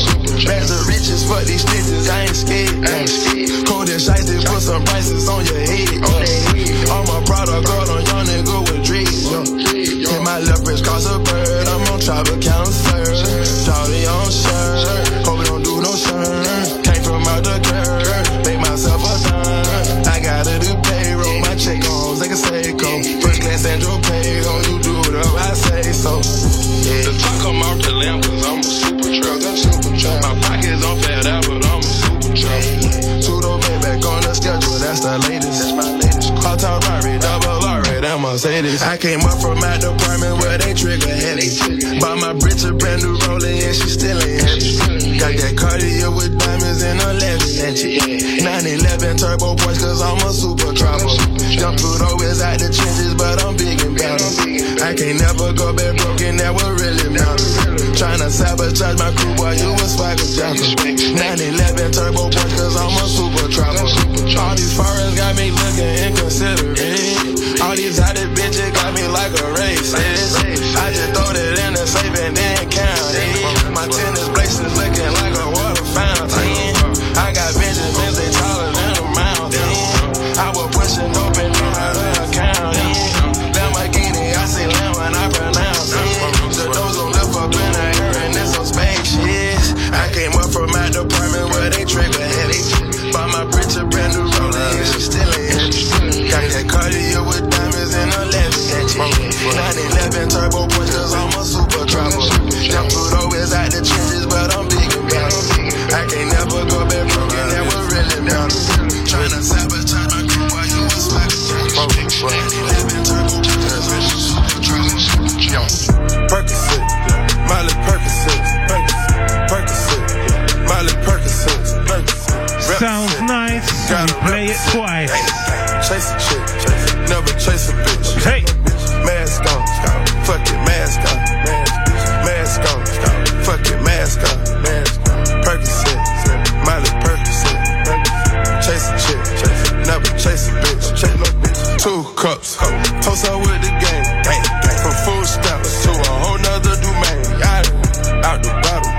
Bags of riches, fuck these bitches, I ain't scared, I ain't scared. Cold and shiesty, put some prices on your head. Uh. All my product got on your nigga with dreads. Uh. And my leverage cause a bird. I'm on travel counselor. Shawty on shirt. Hope we don't do no shirt. Came from out the dirt. Make myself a dime. I gotta do payroll. My check on like a Seiko. First class Andrew pay. Oh, you do it up, I say so. Yeah. The top come off the lamp cause I'm a super truck. My pockets on fat out but I'm a Tudo baby, on the schedule, that's the latest. That's my latest. I talk Rari, double R, that Mercedes. I came up from my department where they trigger heavy. Bought my bitch a brand new Rollie and she still ain't happy. Got that Cartier with diamonds and a leather at you. nine eleven turbo Porsche cause I'm a super trapper. Jump through always out the trenches but I'm big and bounce. I can't never go back broken, that was really mountain. Tryna sabotage my crew while you a swagger dapper. nine eleven turbo cause I'm a super trapper. All these foreigners got me looking inconsiderate. All these hottie bitches got me like a racist. I just throw it in the safe and then count it. My tennis place is looking like a water fountain. I got Benjamins, they taller than a mountain. I was pushing open in another account. Lamborghini, I say lamb when I pronounce it. The doors don't lift up in the air and there's some space. I came up from my department where they trigger heavy. nine eleven turbo push, cause I'm a super trapper. Jump through the whiz out the trenches, but I'm big about it. I can't never go back broken, that was really matters. Tryna sabotage my crew while you was fucking. nine eleven turbo push, cause I'm a super trapper. Percocet, Miley Percocet, Percocet, Miley Percocet. Sounds nice, gotta play it twice. Chase a chick, never chase a bitch. Hey, mask on, fuck it, mask on, mask on, fuck it, mask on, Percocet, Miley Percocet. Chase a chick, never chase a bitch. Chase no bitch. Two cups, toast out with the game. From food stamps to a whole nother domain. Out the bottle,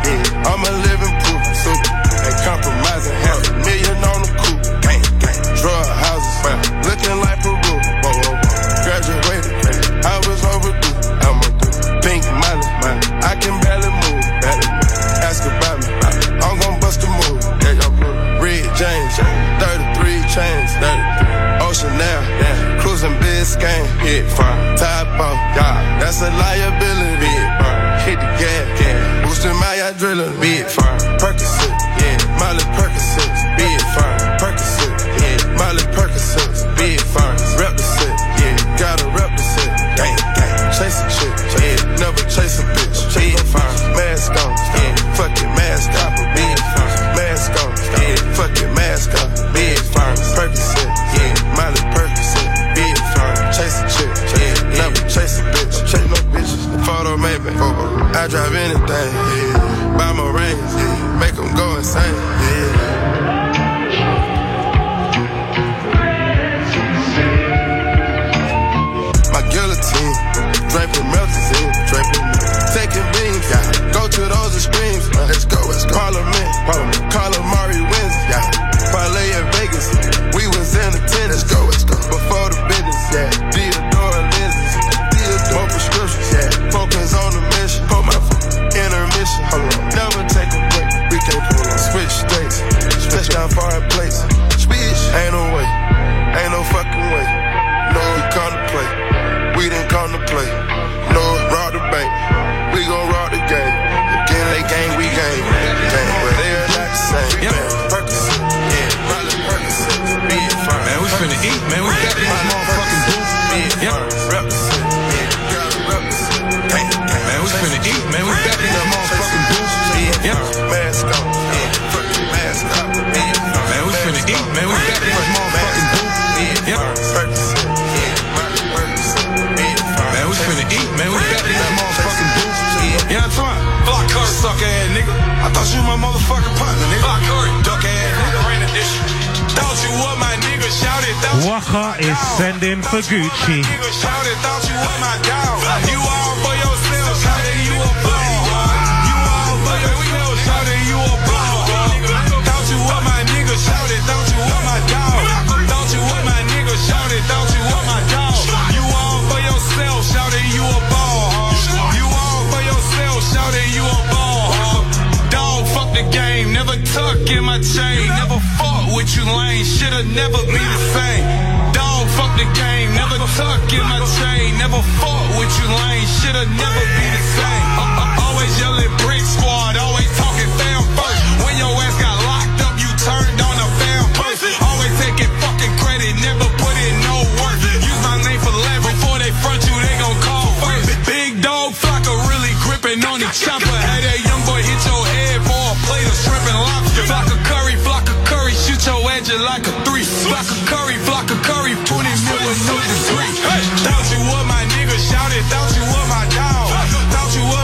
I'm a living proof. Ain't compromising, half a million on the coupe. Gang, gang. Drug houses, man. Looking like Peru. Whoa, whoa, whoa. Graduated, man. I was overdue. I'm a dude. Pink money, man. I can barely move. Barely move. Ask about me. I'm gon' bust a move. Red James, thirty-three chains. thirty-three. Ocean now, yeah. Cruising Biscayne. Hit fine. Top on, yeah. That's a liability. Big burn. Hit the gas, yeah. Boosting my adrenaline. Big fine. Percocet. Miley Percocet, be it fine. Percocet, yeah. Miley Percocet, be it fine. Represent, yeah. Gotta represent. Gang, gang. Chase a chick, yeah. Never chase a bitch, be it fine. Mask on, yeah. Fuck it, mask on, be it fine. Mask on, yeah. Fuck it, mask on, be it fine. Percocet, yeah. Miley Percocet, be it fine. Chase a chick, yeah. Never chase a bitch, chase no bitches. Photo maybe, I drive anything, yeah. Buy my rings, yeah. Make them go insane, yeah. My guillotine, draping melazine, draping taking beans, yeah. Go to those extremes, uh, let's go, let's go. Parliament, Parliament. Carla Murray wins, yeah. Parlay in Vegas, we was in the tennis, let's go, let's go. Before the business, yeah. Theodora lenses, Theodore prescriptions, yeah. Focus on the mission, put my f- intermission, hold on, never take a break. We can't pull on switch states, stretch down foreign plates. Speech, ain't no way, ain't no fucking way. No, we contemplate, we didn't contemplate. No, rob the bank, we gon' rob the game. Again, they game, we game. Game, but they're not the same. Yeah, Percocet, yeah, Miley Percocet, be it fine. Man, we finna eat, man, we got this motherfucking booth. Yeah, represent, yeah, gotta represent. Man, we finna eat, man, we got this motherfucking booth. Yeah, mask on, yeah, fuck it, mask on, yeah. Man, we finna eat, man, we got this motherfucking booth. Yeah, man, we finna eat, man, we got this motherfucking booth. Yeah, that's right. Block card, suck ass nigga. I thought you my motherfucking partner, nigga. Block card, duck ass nigga. Rain edition. Thought you were my nigga, shouted. Waka is sending for Gucci. Shout it, thought you were my dog. You all for yourself, shouted you a ball. You all for yourself, shouted you a ball. Thought you were my nigga, shouted, thought you were my dog. Thought you were my nigga, shouted, thought you were my dog. You all for yourself, shouted you a ball. You all for yourself, shouted you a ball. Dog, fuck the game, never tuck in my chain, never fought with you lame, shit'll never be the same. Fuck the game, never tuck in my chain, never fought with you lame, shit'll never be the same. I- I- always yelling brick squad, always talking fam first. When your ass got locked up, you turned on a fam first. Always taking fucking credit, never put in no work. Use my name for leverage, before they front you, they gon' call first. Big dog flocker really gripping on the chopper. Hey, that young boy hit your head for a plate of shrimp and lobster. Flock a curry, flock a curry, shoot your edge like a three. Flock a curry, flock a curry, twenty million, no three. Hey, thought you were my nigga, shouted, thought you were my dog. Thought you were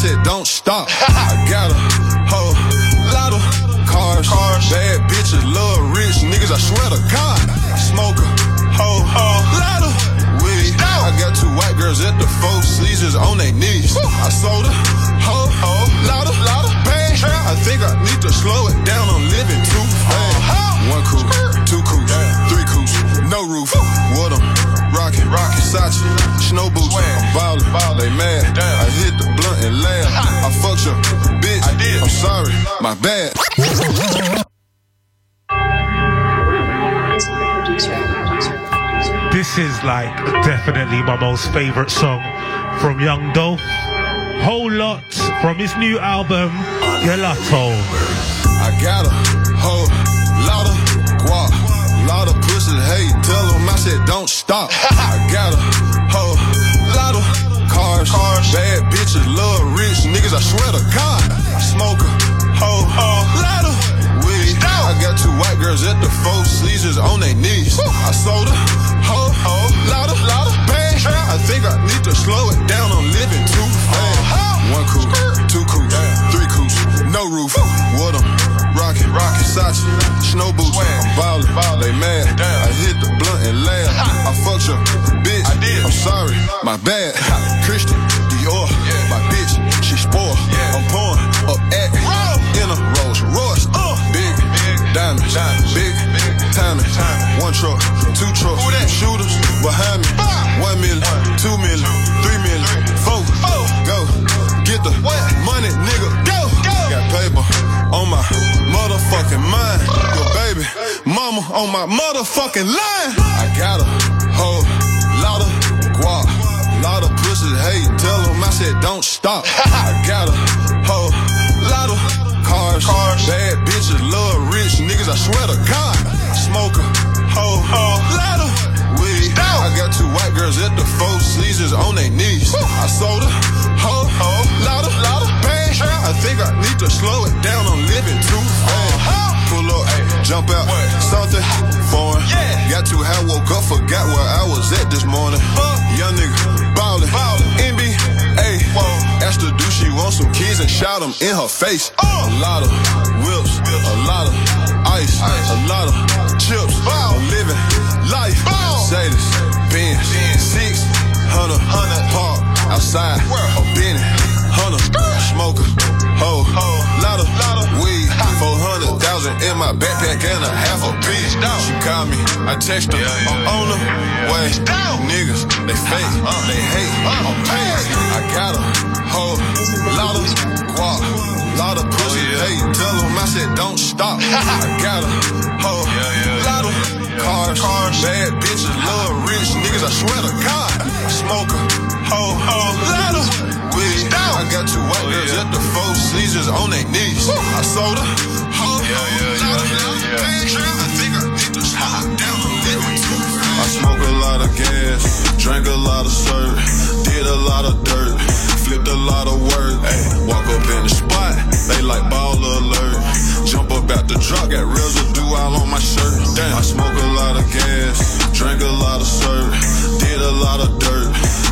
said don't stop. I got a whole lot of cars, cars. Bad bitches, love rich niggas, I swear to God. Smoke a whole, whole lot of weed. I got two white girls at the Four Seasons on their knees. Woo. I sold a whole, whole lot of, lot of bad. I think I need to slow it down, I'm living too fast. Uh-huh. One coupe, two coupes, three coupes, no roof. Woo. What I'm rockin', rockin', Sachi, snow boots, I'm ballin', ballin', they mad. Damn. I hit the blunt and laugh. I fucked your bitch, I did. I'm sorry, my bad. This is like definitely my most favorite song from Young Dolph. Whole lot from his new album, Gelato. I got a whole lot of guap, lot of pussy, hey, tell them I said don't stop. I got a whole lot of cars, cars. Bad bitches, love rich niggas, I swear to God. Smoke a whole, whole lot of weed. I got two white girls at the Four Seasons on their knees. Woo. I sold a whole, whole lot of, lot of bad. I think I need to slow it down, I'm living too fast. One coupe, two coupes, three coupes, no roof. What I'm rockin', rockin', Sachi, snow boots, I'm ballin', ballin', they mad. I hit the blunt and laugh. I fucked your bitch, I did. I'm sorry, my bad. Christian Dior, my bitch, she spoiled. I'm pouring up at in a Rolls Royce. Big diamonds, big timing. One truck, two trucks, shooters behind me. One million, two million, three million, four. Go. Get the what? Money, nigga, go, go. Got paper on my motherfucking mind. Your baby mama on my motherfucking line. I got a whole lot of guap, lot of pussies, hey, tell them I said don't stop. I got a whole lot of cars, cars. Bad bitches, love rich niggas, I swear to God. Smoke a whole, whole lot of weed. I got two white girls at the Four Seasons on their knees. I sold a whole, whole lot of, lot of pain. I think I need to slow it down, I'm living too fast. Pull up, jump out, something foreign. Got too high, woke up, forgot where I was at this morning. Young nigga, ballin', N B A. Asked her, do she want some kids and shot them in her face. A lot of whips, a lot of ice, a lot of chips. I'm living life. Mercedes, Benz, six, hundred, park outside a Benny, hundred, smoker, ho, lot of weed, four hundred thousand in my backpack and a half a bitch. She called me, I text her, I'm on the way. Niggas, they fake, they hate, I'm paid. I got a whole lot of guap, lot of pussy, hey, tell them I said don't stop. I got a whole lot of cars, bad bitches, love rich niggas, I swear to God. Smoker, whole, whole lot of weed. I got two white girls at the Four Seasons on their knees. Woo. I sold a whole, yeah, yeah, yeah, lot of, yeah, yeah, yeah. I think I need to slow down a little too. I smoke a lot of gas, drank a lot of syrup, did a lot of dirt, flipped a lot of work. Ay, walk up in the spot, they like baller alert. Jump up out the truck, got residue all on my shirt. Damn. I smoke a lot of gas, drank a lot of syrup, did a lot of dirt,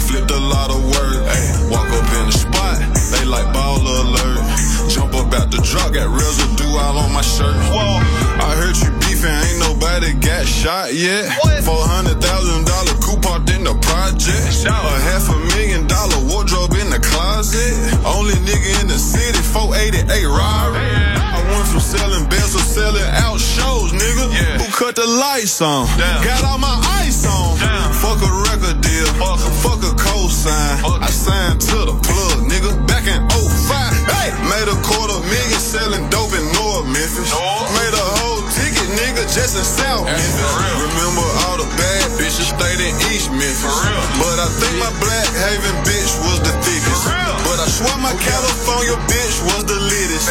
flipped a lot of work. Ay, walk up in the spot, they like baller alert. Jump up out the truck, got residue all on my shirt. Whoa. I heard you beefing, ain't nobody got shot yet. Four hundred thousand dollar coupon in the project. Shout. A half a million dollar wardrobe in the closet. Only nigga in the city, four eighty-eight Rari. Yeah. I went from selling beds to selling out shows, nigga. Yeah. Who cut the lights on? Damn. Got all my ice on. Damn. Fuck a record deal. Fuck a, fuck a cosign. Fuck. I signed to the plug, nigga. Back in oh five. Hey. Made a quarter million selling dope in North Memphis. North. Made a whole ticket, nigga, just in South Memphis. Remember all the bad bitches stayed in East Memphis. For real. But I think my Black Haven bitch was the thickest. For real. But I swear my California bitch was the littest.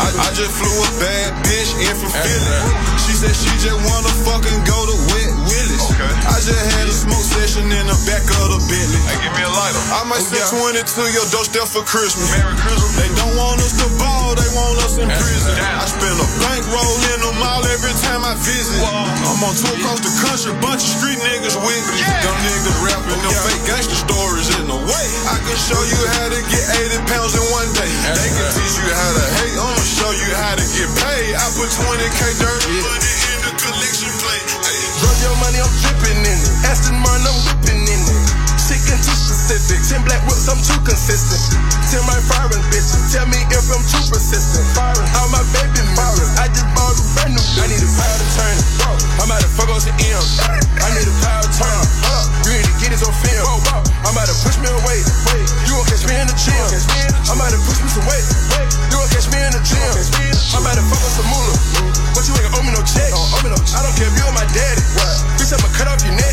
I, I just flew a bad bitch in from Philly. She said she just wanna fucking go to Wet Willis. Okay. I just had a smoke session in the back of the Bentley. Hey, give me a lighter. I might send twenty to your doorstep for Christmas. Merry Christmas. They don't want us to ball, they want us in prison. I spend a bankroll in the mall every time I visit. Whoa. I'm on tour across the country, bunch of street niggas with me. Yeah. Them niggas rapping them fake gangster stories in the way. I can show you how to get eighty pounds in one. day. They can teach you how to hate, I'm gonna show you how to get paid. I put twenty K dirt, yeah. Put it in the collection plate. Run your money, I'm dripping in it. Aston Martin, I'm whipping in it. Chicken too specific, ten black whips, I'm too consistent. ten right firing bitches, tell me if I'm too persistent. Firing, all my baby firing. I just bought a brand new bitch. I need a power to turn it. I'm out of fuck on the M. I need a power to turn it. You need to get it on film. I'm out to push me away. You won't catch me in the gym. I'm out to push me some weight. You won't catch me in the gym. I'm out to fuck on some moolah. But you ain't gonna owe me no check. I don't care if you or my daddy. Bitch, I'ma cut off your neck.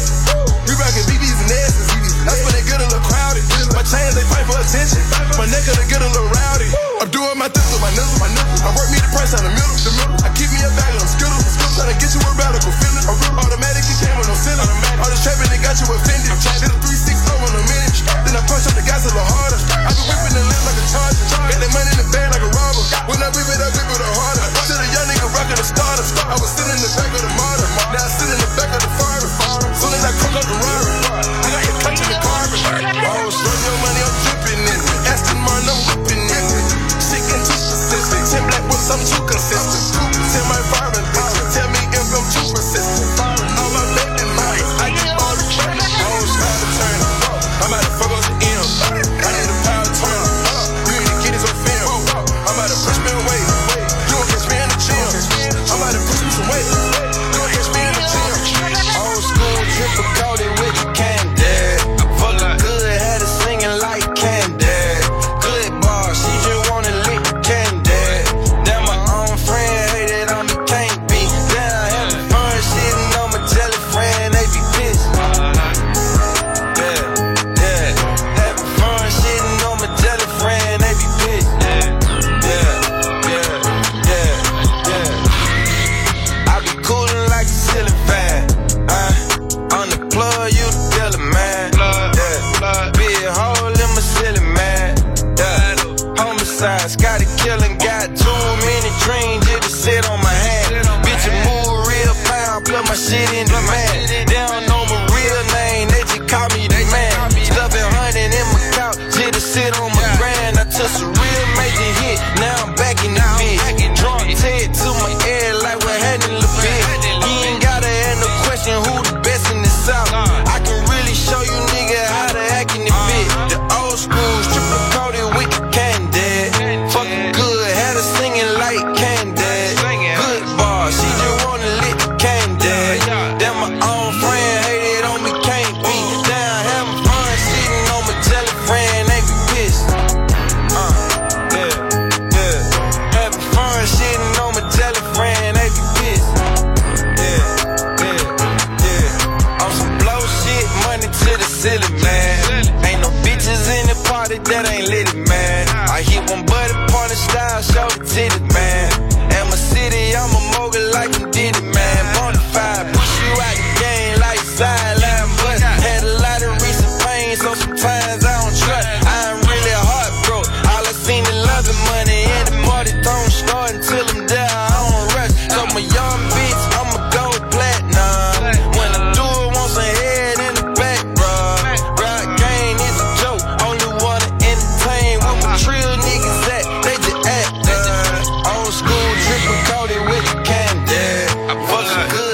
We rockin' B B's and S's. That's when they get a little crowded. My chains, they fight for attention. My neck, they get a little rowdy. I'm doing my things with my nizzle. I work me the price out of the middle. I keep me a bag of them Skittles. Trying to get you a radical feeling. A real automatic, you came with no ceiling. All this trapping, they got you offended. I'm trying to do a three six oh in a minute. Then I punch up the guys a little harder. I be whipping the land like a charger. Got that money in the bag like a robber. When I whip it, I whip it a harder. Still a young nigga rocking a starter. I was sitting in the back of the martyr. Now I sit in the back of the fire. Soon as I cook up the rubber, I got your clutch in the carpet. Oh, run your money, I'm dripping in it. Aston Martin, I'm whipping in it. Chicken too specific. Ten black whips, I'm too consistent. Ten my firing bitch. Tell me if I'm too persistent. All my baby money, I get all the credit. Oh, it's time to turn it up. I'm out to fuck on the M. I need a power turn up. You need to get it on film. I'm out to push me away. You don't catch me in the gym. I'm out to push me some weight. You don't catch me in the gym. Old school difficulty with the candy. Shit in the man, they don't know my real name, they just call me they man. Stuffing hunting in my couch, just to sit on my grand. I took a real major hit, now I'm back in the bitch. Drunk Ted to my head like what had in the bitch. You ain't gotta ask no question who the best in the South. I can really show you nigga how to act in the bitch. The old school stripper coated with the candy. Fucking good, had her singing like candy. Good bar, she just wanna lick the candy. Then my own friend hated on me, can't be down. Having fun sitting on my jelly friend, they be pissed. Uh, yeah, yeah. Having fun sitting on my jelly friend, they be pissed. Yeah, yeah, yeah. I'm some blow shit, money to the city, man. Ain't no bitches in the party that ain't lit it, man. I hit one buddy party style, show the titties, man. And my city, I'm a mogul like I'm Diddy, man. Push you out the game like sideline bust. Had a lot of recent pain, so sometimes I don't trust. I'm really heartbroken. All I seen is love and money, and the party don't start until I'm there. I don't rush. So my young bitch, I'ma go platinum. When I do it, want some head in the back, bruh. Rock game is a joke. Only wanna entertain with my trill niggas at. They just act. Uh, old school triple coated with the candy. I fucking good.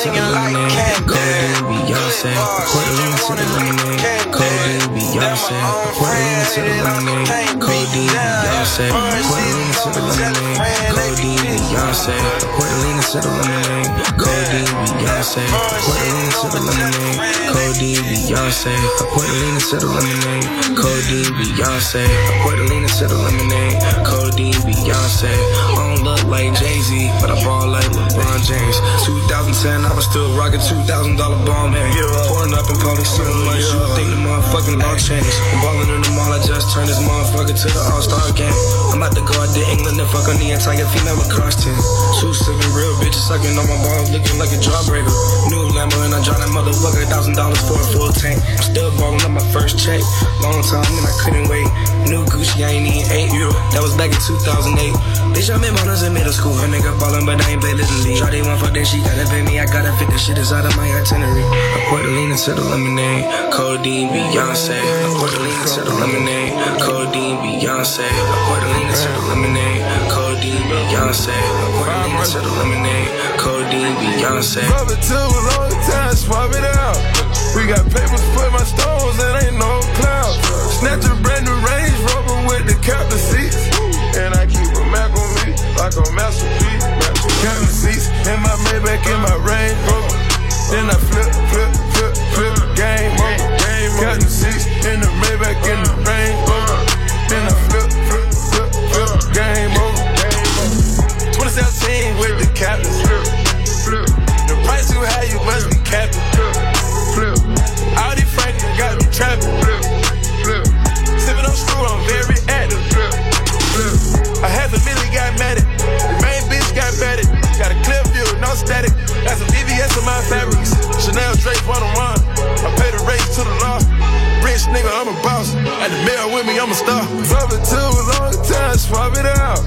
Singing like candy. Go baby, Beyonce. Quarter lean to the lemonade. Go baby, Beyonce. Quarter lean to the lemonade. Go baby, Beyonce. Quarter lean to the lemonade. Go baby, Beyonce. Quarter lean to the lemonade. Go baby, Beyonce. Quarter lean to the lemonade. Go baby, Beyonce. Quarter lean to the lemonade. Go baby, Beyonce. Quarter lean to the lemonade. Go baby, Beyonce. I don't look like Jay-Z, but I ball like LeBron James. twenty ten. I was still rockin' two thousand dollars bomb man. Pouring up and pouring something like you think the motherfucking law changed. I'm ballin' in the mall, I just turned this motherfucker to the all-star game. I'm I'm about to go out to England and fuck on the entire female across ten. Two seven real bitches sucking on my balls, looking like a jawbreaker. New Lambo and I drive that motherfucker, thousand dollars for a full tank. I'm still balling up my first check, long time and I couldn't wait. New Gucci, I ain't even eight euro, that was back in two thousand eight. Bitch, I made models in middle school, her nigga ballin', but I ain't play Little League. Shawty want fuck, then she gotta pay me, I gotta fit this shit, is out of my itinerary. I poured a lean into the lemonade, codeine, Beyonce. I poured a lean into the lemonade, codeine, Beyonce. I poured a lean into the lemonade, codeine, Beyonce. I poured a lean into the lemonade, codeine, Beyonce. Rub it till a long time, swap it out. We got papers for my stones, that ain't no cloud. Snatch a brand new Range Rover with the captain seats, and I keep a Mac on me like a masterpiece. Captain seats in my Maybach in my Range Rover, then I flip, flip, flip, flip, game over. Captain seats in the Maybach in the Range Rover, then I flip, flip, flip, flip, game over. twenty seventeen with the captain, the price too high, you must be captain. Audi Franklin got me trapping. Sippin' on screw, I'm very active. I had the milli, got mad at. The main bitch got batted. Got a clear view, no static. Got some V V S in my fabrics. Chanel Drake one-on-one. I pay the race to the law. Rich nigga, I'm a boss. At the mail with me, I'm a star. Love it too, a long time, swap it out.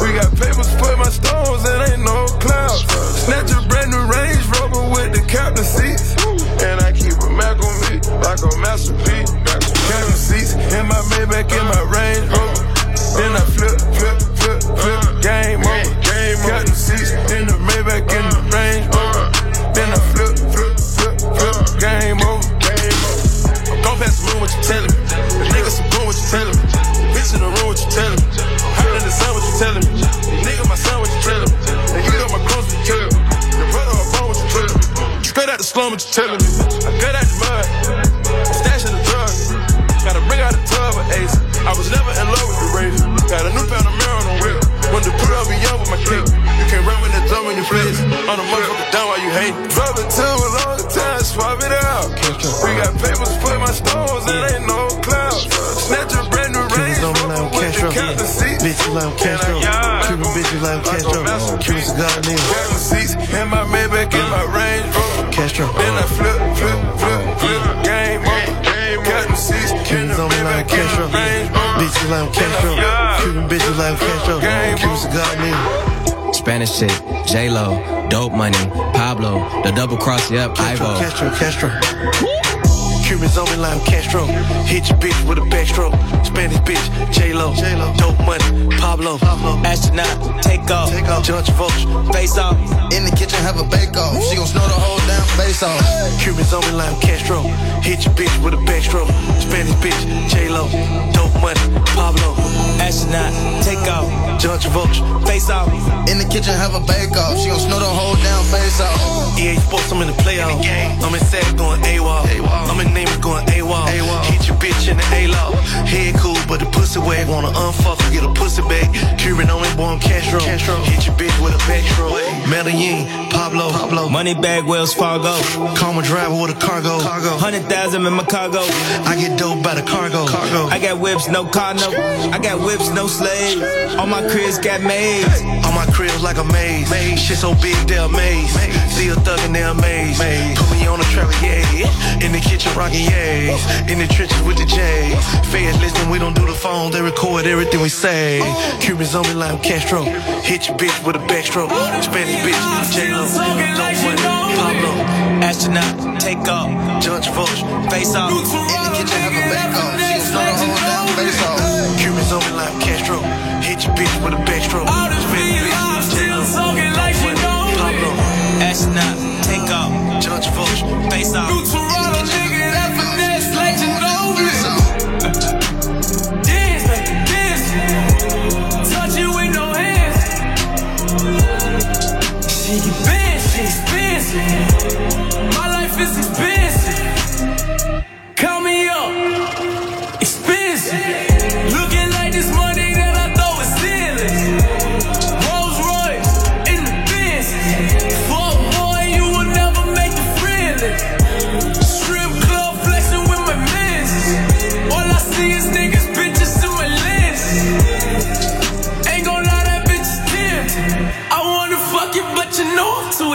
We got papers for my stones, it ain't no cloud. Snatch a brand new Range Rover with the captain seats. And I keep a Mac on me, like a masterpiece. Captain seats in my Maybach in my Range Rover. Then I flip, flip, flip, flip, game over. Captain seats in the Maybach in the Range Rover. Then I flip, flip, flip, flip, game over. I'm gon' pass the room, what you tellin' me? The niggas some goon, what you tellin' me? The bitch in the room, what you tellin' me? Hot in the sun, what you tellin' me? The nigga my son, what you tellin' me? And you got my clothes, what you tellin' me? Your brother on phone, what you tellin' me? Straight out the slum, what you tellin' me? I got out the mud, I'm stashing the drug. Gotta bring out a tub of Ace. I was never in love with the razor. Got a new pound of mirror on the whip. Wanted to put up and young with my clip. You can't run with that drum in your face. On the motherfucker down while you hate. Love it too, a long time, swap it out. We got papers for my stones, it ain't no clouds. Snatch a brand new Range Rover with the captain seats. Bitch, you like I'm Castro. Cuban bitch, you like I'm Castro. Cuban cigar nigga. Captain seats in my Maybach in my Range Rover. Castro. Then I flip, flip, flip, flip, game over. Captain seats in the Maybach in the Range Rover. Bitch, you like I'm Castro. Cuban bitch, you like I'm Castro. Cuban cigar nigga. Spanish chick, J-Lo, dope money, Pablo, the double cross, yep, Ivo. Castro, Castro, Castro. Cubans on me like I'm Castro. Hit your bitch with a backstroke. Spanish bitch, J-Lo, J-Lo. Dope money, Pablo, Pablo. Astronaut, take off, take off. George Vulture, face off. In the kitchen, have a bake-off. She gon' snow the whole damn face off. Hey. Cubans on me like I'm Castro. Hit your bitch with a backstroke. Spanish bitch, J-Lo, dope money, Pablo. Astronaut, take off. George Vulture, face off. In the kitchen, have a bake-off. She gon' snow the whole damn face off. E A Sports, I'm in the playoff. I'm in S A C going AWOL. I'm in Neiman going AWOL. Hit your bitch in the A-Law. Head cool, but the pussy wag. Wanna unfuck her, get a pussy back. Cuban only boy, I'm Castro. Castro. Hit your bitch with a backstroke. Medellin, Pablo. Pablo. Money bag, Wells Fargo. Call my driver with a cargo. cargo. one hundred thousand in my cargo. I get dope by the cargo. cargo. I got whips, no car, no. I got whips, no slaves. All my cribs got maids. All my cribs like a maze. maze. Shit so big, they're amazed. See a thug and they're amazed. Maze. Put me on a travel, yeah. In the kitchen, rocking, yeah. In the trenches with the J's. Feds listening, we don't do the phone. They record everything we say. Cubans on me like I'm Castro. Hit your bitch with a backstroke. Spanish bitch, J-Lo. Don't Pablo, astronaut, take off. Judge Bush, face off. In the kitchen, have a back off. She gon' snow the whole damn face off. Cubans on me like I'm Castro. Hit your bitch with a backstroke. All this being live, still soaking like she know it. Pablo, astronaut, take off. Judge Bush, face off. You Toronto nigga, that finesse like she know it. Dance like you dance. Touch you with no hands. She been. My life is expensive. Call me up, expensive. Looking like this money that I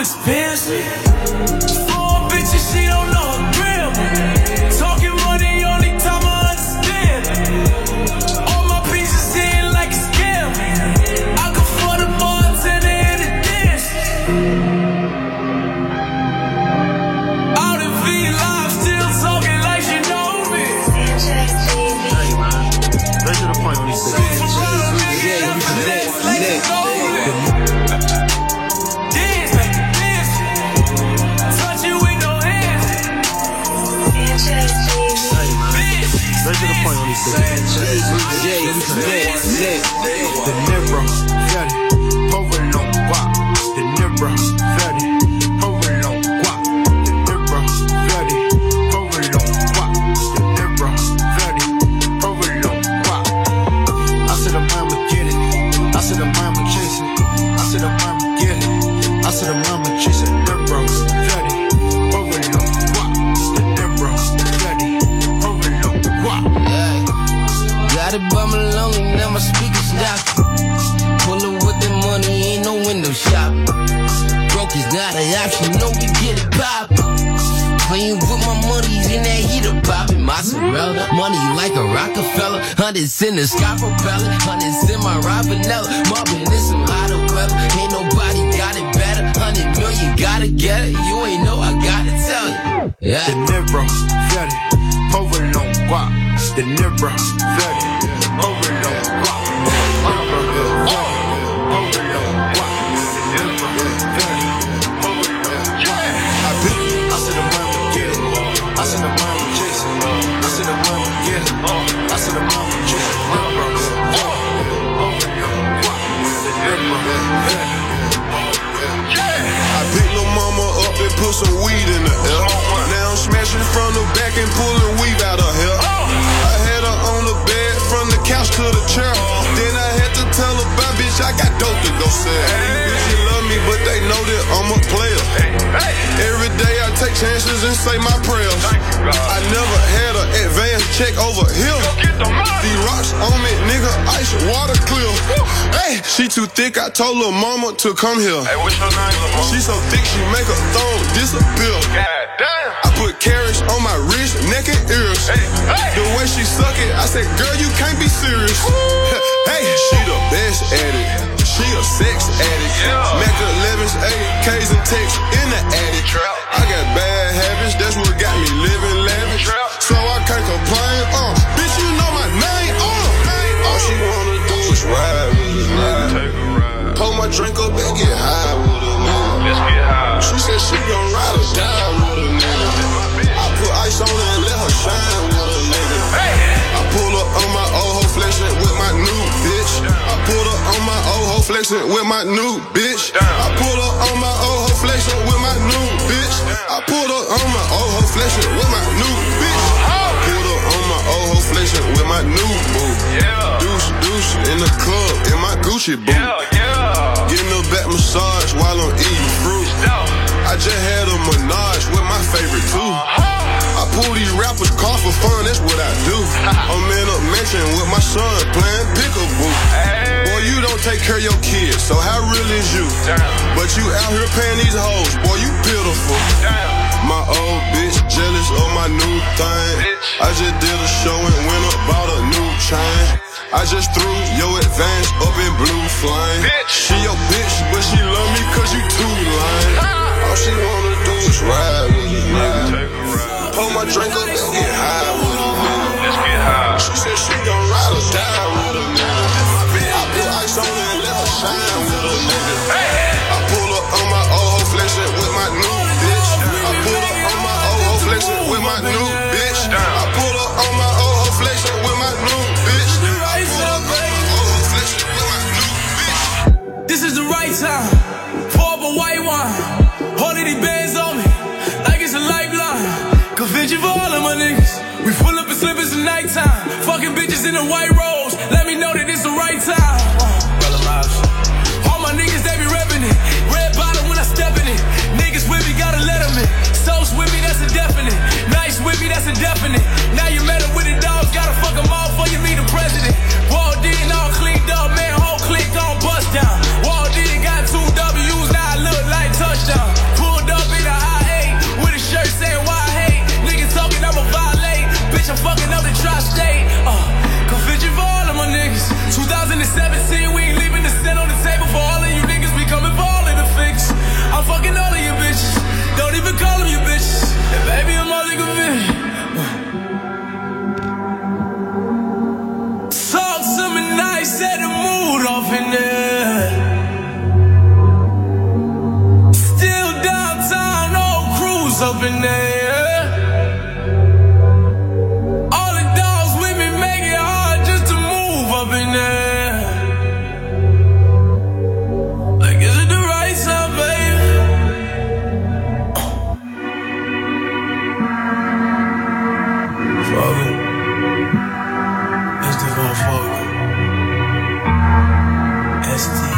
too expensive. Four bitches, she don't know a gram. Talking money, only time I understand it. All my pieces in like a scam. I go for the bartender and the dance. Out in V Live, still talking like she know me. Let's get to the point when you say the Nebra, Ferdi, over on guap. The Nebra, Ferdi, over on guap. The Nebra, Ferdi, over on guap. The Nebra, Ferdi, over on guap. I said I'm mama get it. I said I'm mama chasing. I said I'm mama get it. I said I'm mama chasing. Nebra, Ferdi, over on guap. The Nebra, Ferdi, over on guap. Got it by my lonely, now my speakers knock. Pullin' with the money, ain't no window shop. Broke is not an option, no, we get it pop. Playing with my money's in that heater poppin'. My Sorella, money like a Rockefeller. Hundreds in the Scarpella, hundreds in my Robinella. Marvin in some hot weather, ain't nobody got it better. Hundred million, gotta get it, you ain't know I gotta tell you. Yeah. The Nebra, Ferdi, over on guap. The Nebra, Ferdi, over on guap. Put some weed in the air. Now I'm smashing from the back and pulling weave out of here. I had her on the bed from the couch to the chair. Then I had to tell her, bye, bitch, I got dope to go sell. These bitches love me, but they know that I'm a player. Every day I take chances and say my prayers. I never had an advance check over here. These rocks on me, nigga, ice water clear. Hey, she too thick, I told her mama to come here. Hey, what's your name, little mama? She so thick, she make her thong disappear. God damn. I put carrots on my wrist, neck and ears. Hey, hey. The way she suck it, I said, girl, you can't be serious. Hey, she the best at it. She a sex addict. Yeah. Mac elevens, eight K's and texts in the attic. Trout. I got bad habits, that's what got me living lavish. Trout. So I can't complain, uh, bitch, you know my name, uh. All she wanna do is ride with a ride. Pour my drink up and get high with a nigga. Let's get high. She said she gon' ride or die with a nigga. I put ice on her and let her shine with a nigga. Hey. I pull up on my old hoe flexing with my new bitch. I pull up on my old hoe flexing with my new bitch. I pull up on my old hoe flexing with my new bitch. I pull up on my old hoe flexing with my new bitch. I pull up on my old hoe flexing with my new boo. Deuce, deuce in the club in my Gucci boot. Getting a back massage while I'm eating fruit. I just had a menage with my favorite two. I pull these rappers car for fun, that's what I do. I'm in a mansion with my son playing pickaboo. Hey. Boy, you don't take care of your kids, so how real is you? Damn. But you out here paying these hoes, boy, you pitiful. Damn. My old bitch jealous of my new thing. Bitch. I just did a show and went up, bought a new chain. I just threw your advance up in blue flame. Bitch. She your bitch, but she love me cause you too lying. Ah. All she wanna do is ride with you, nigga. Pull my drink up and get high with a nigga. Let's get high. She said she gon' ride or die with a nigga. I put ice on her and let her shine with a nigga. I pull up on my old hoe flexin' with my new bitch. I pull up on my old hoe flexin' with my new bitch. I pull up on my old hoe flexin' with my new bitch. I pull up on my old hoe flexin' with my new bitch. This is the right time. Pour up a white wine. All of these bands on me like it's a lifeline. Convention for all of my niggas. We pull up in slippers in nighttime. Fucking bitches in the white robes. Let me know that it's the right time. All my niggas, they be reppin' it. Red bottom when I step in it. Niggas with me, gotta let them in. Souls with me, that's indefinite. Nice with me, that's indefinite. Now you met up with the dogs. Gotta fuck them all before you meet the president. Walled in, all cleaned up. Man, whole clique on bust down. Walled in, got two W's. Now I look like touchdown. up in there. All the dogs with me make it hard just to move up in there. Like, is it the right side, baby? Father, it's the whole father. S T E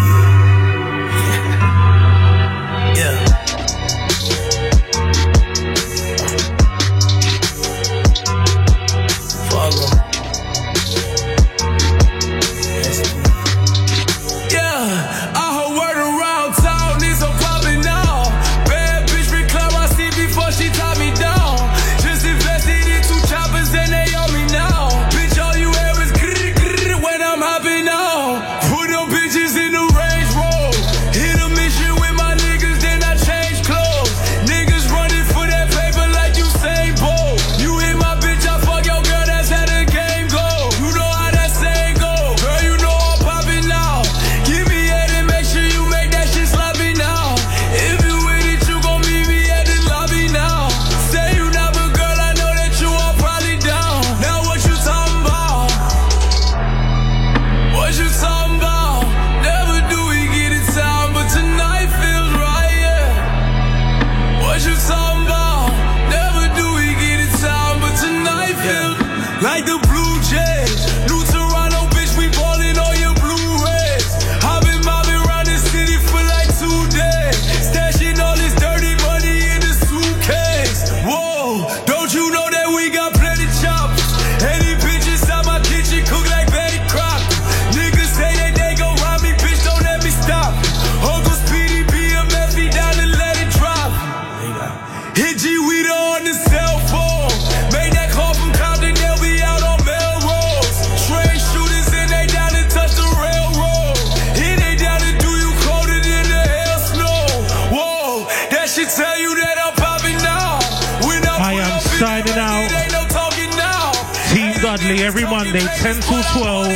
every Monday, ten to twelve,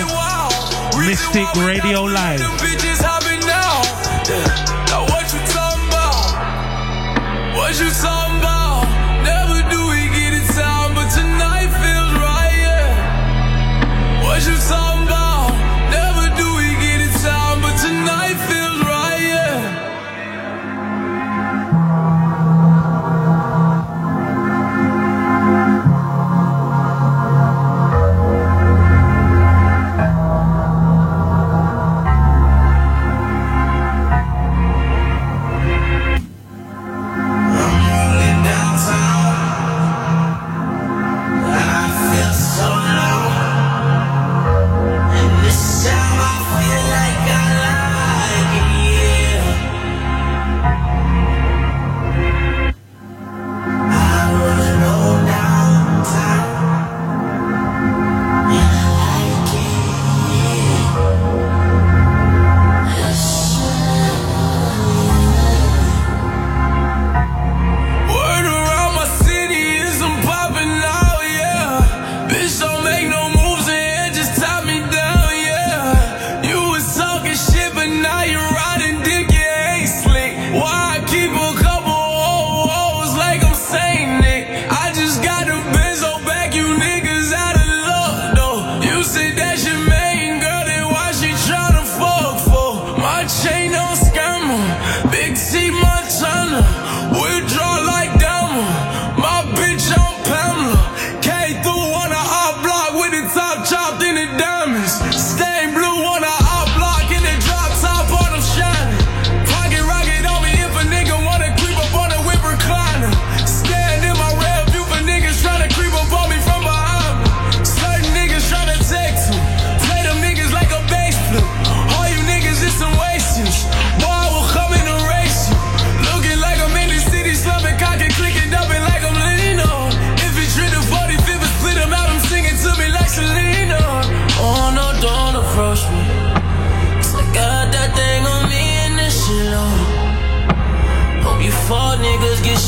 Mystic Radio Live. What you talking about? Never do we get it time, but tonight feels right, yeah. What you talking about? Never do we get it time, but tonight feels right, yeah.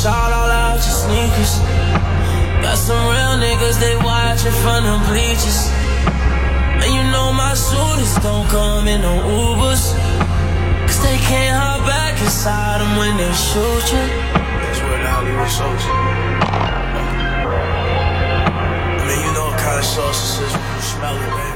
Shot all out your sneakers. Got some real niggas, they watching from the bleachers. And you know my shooters don't come in no Ubers, cause they can't hop back inside them when they shoot you. Hollywood and Hollywood social. I mean, you know what kind of sauce this is when you smell it, man.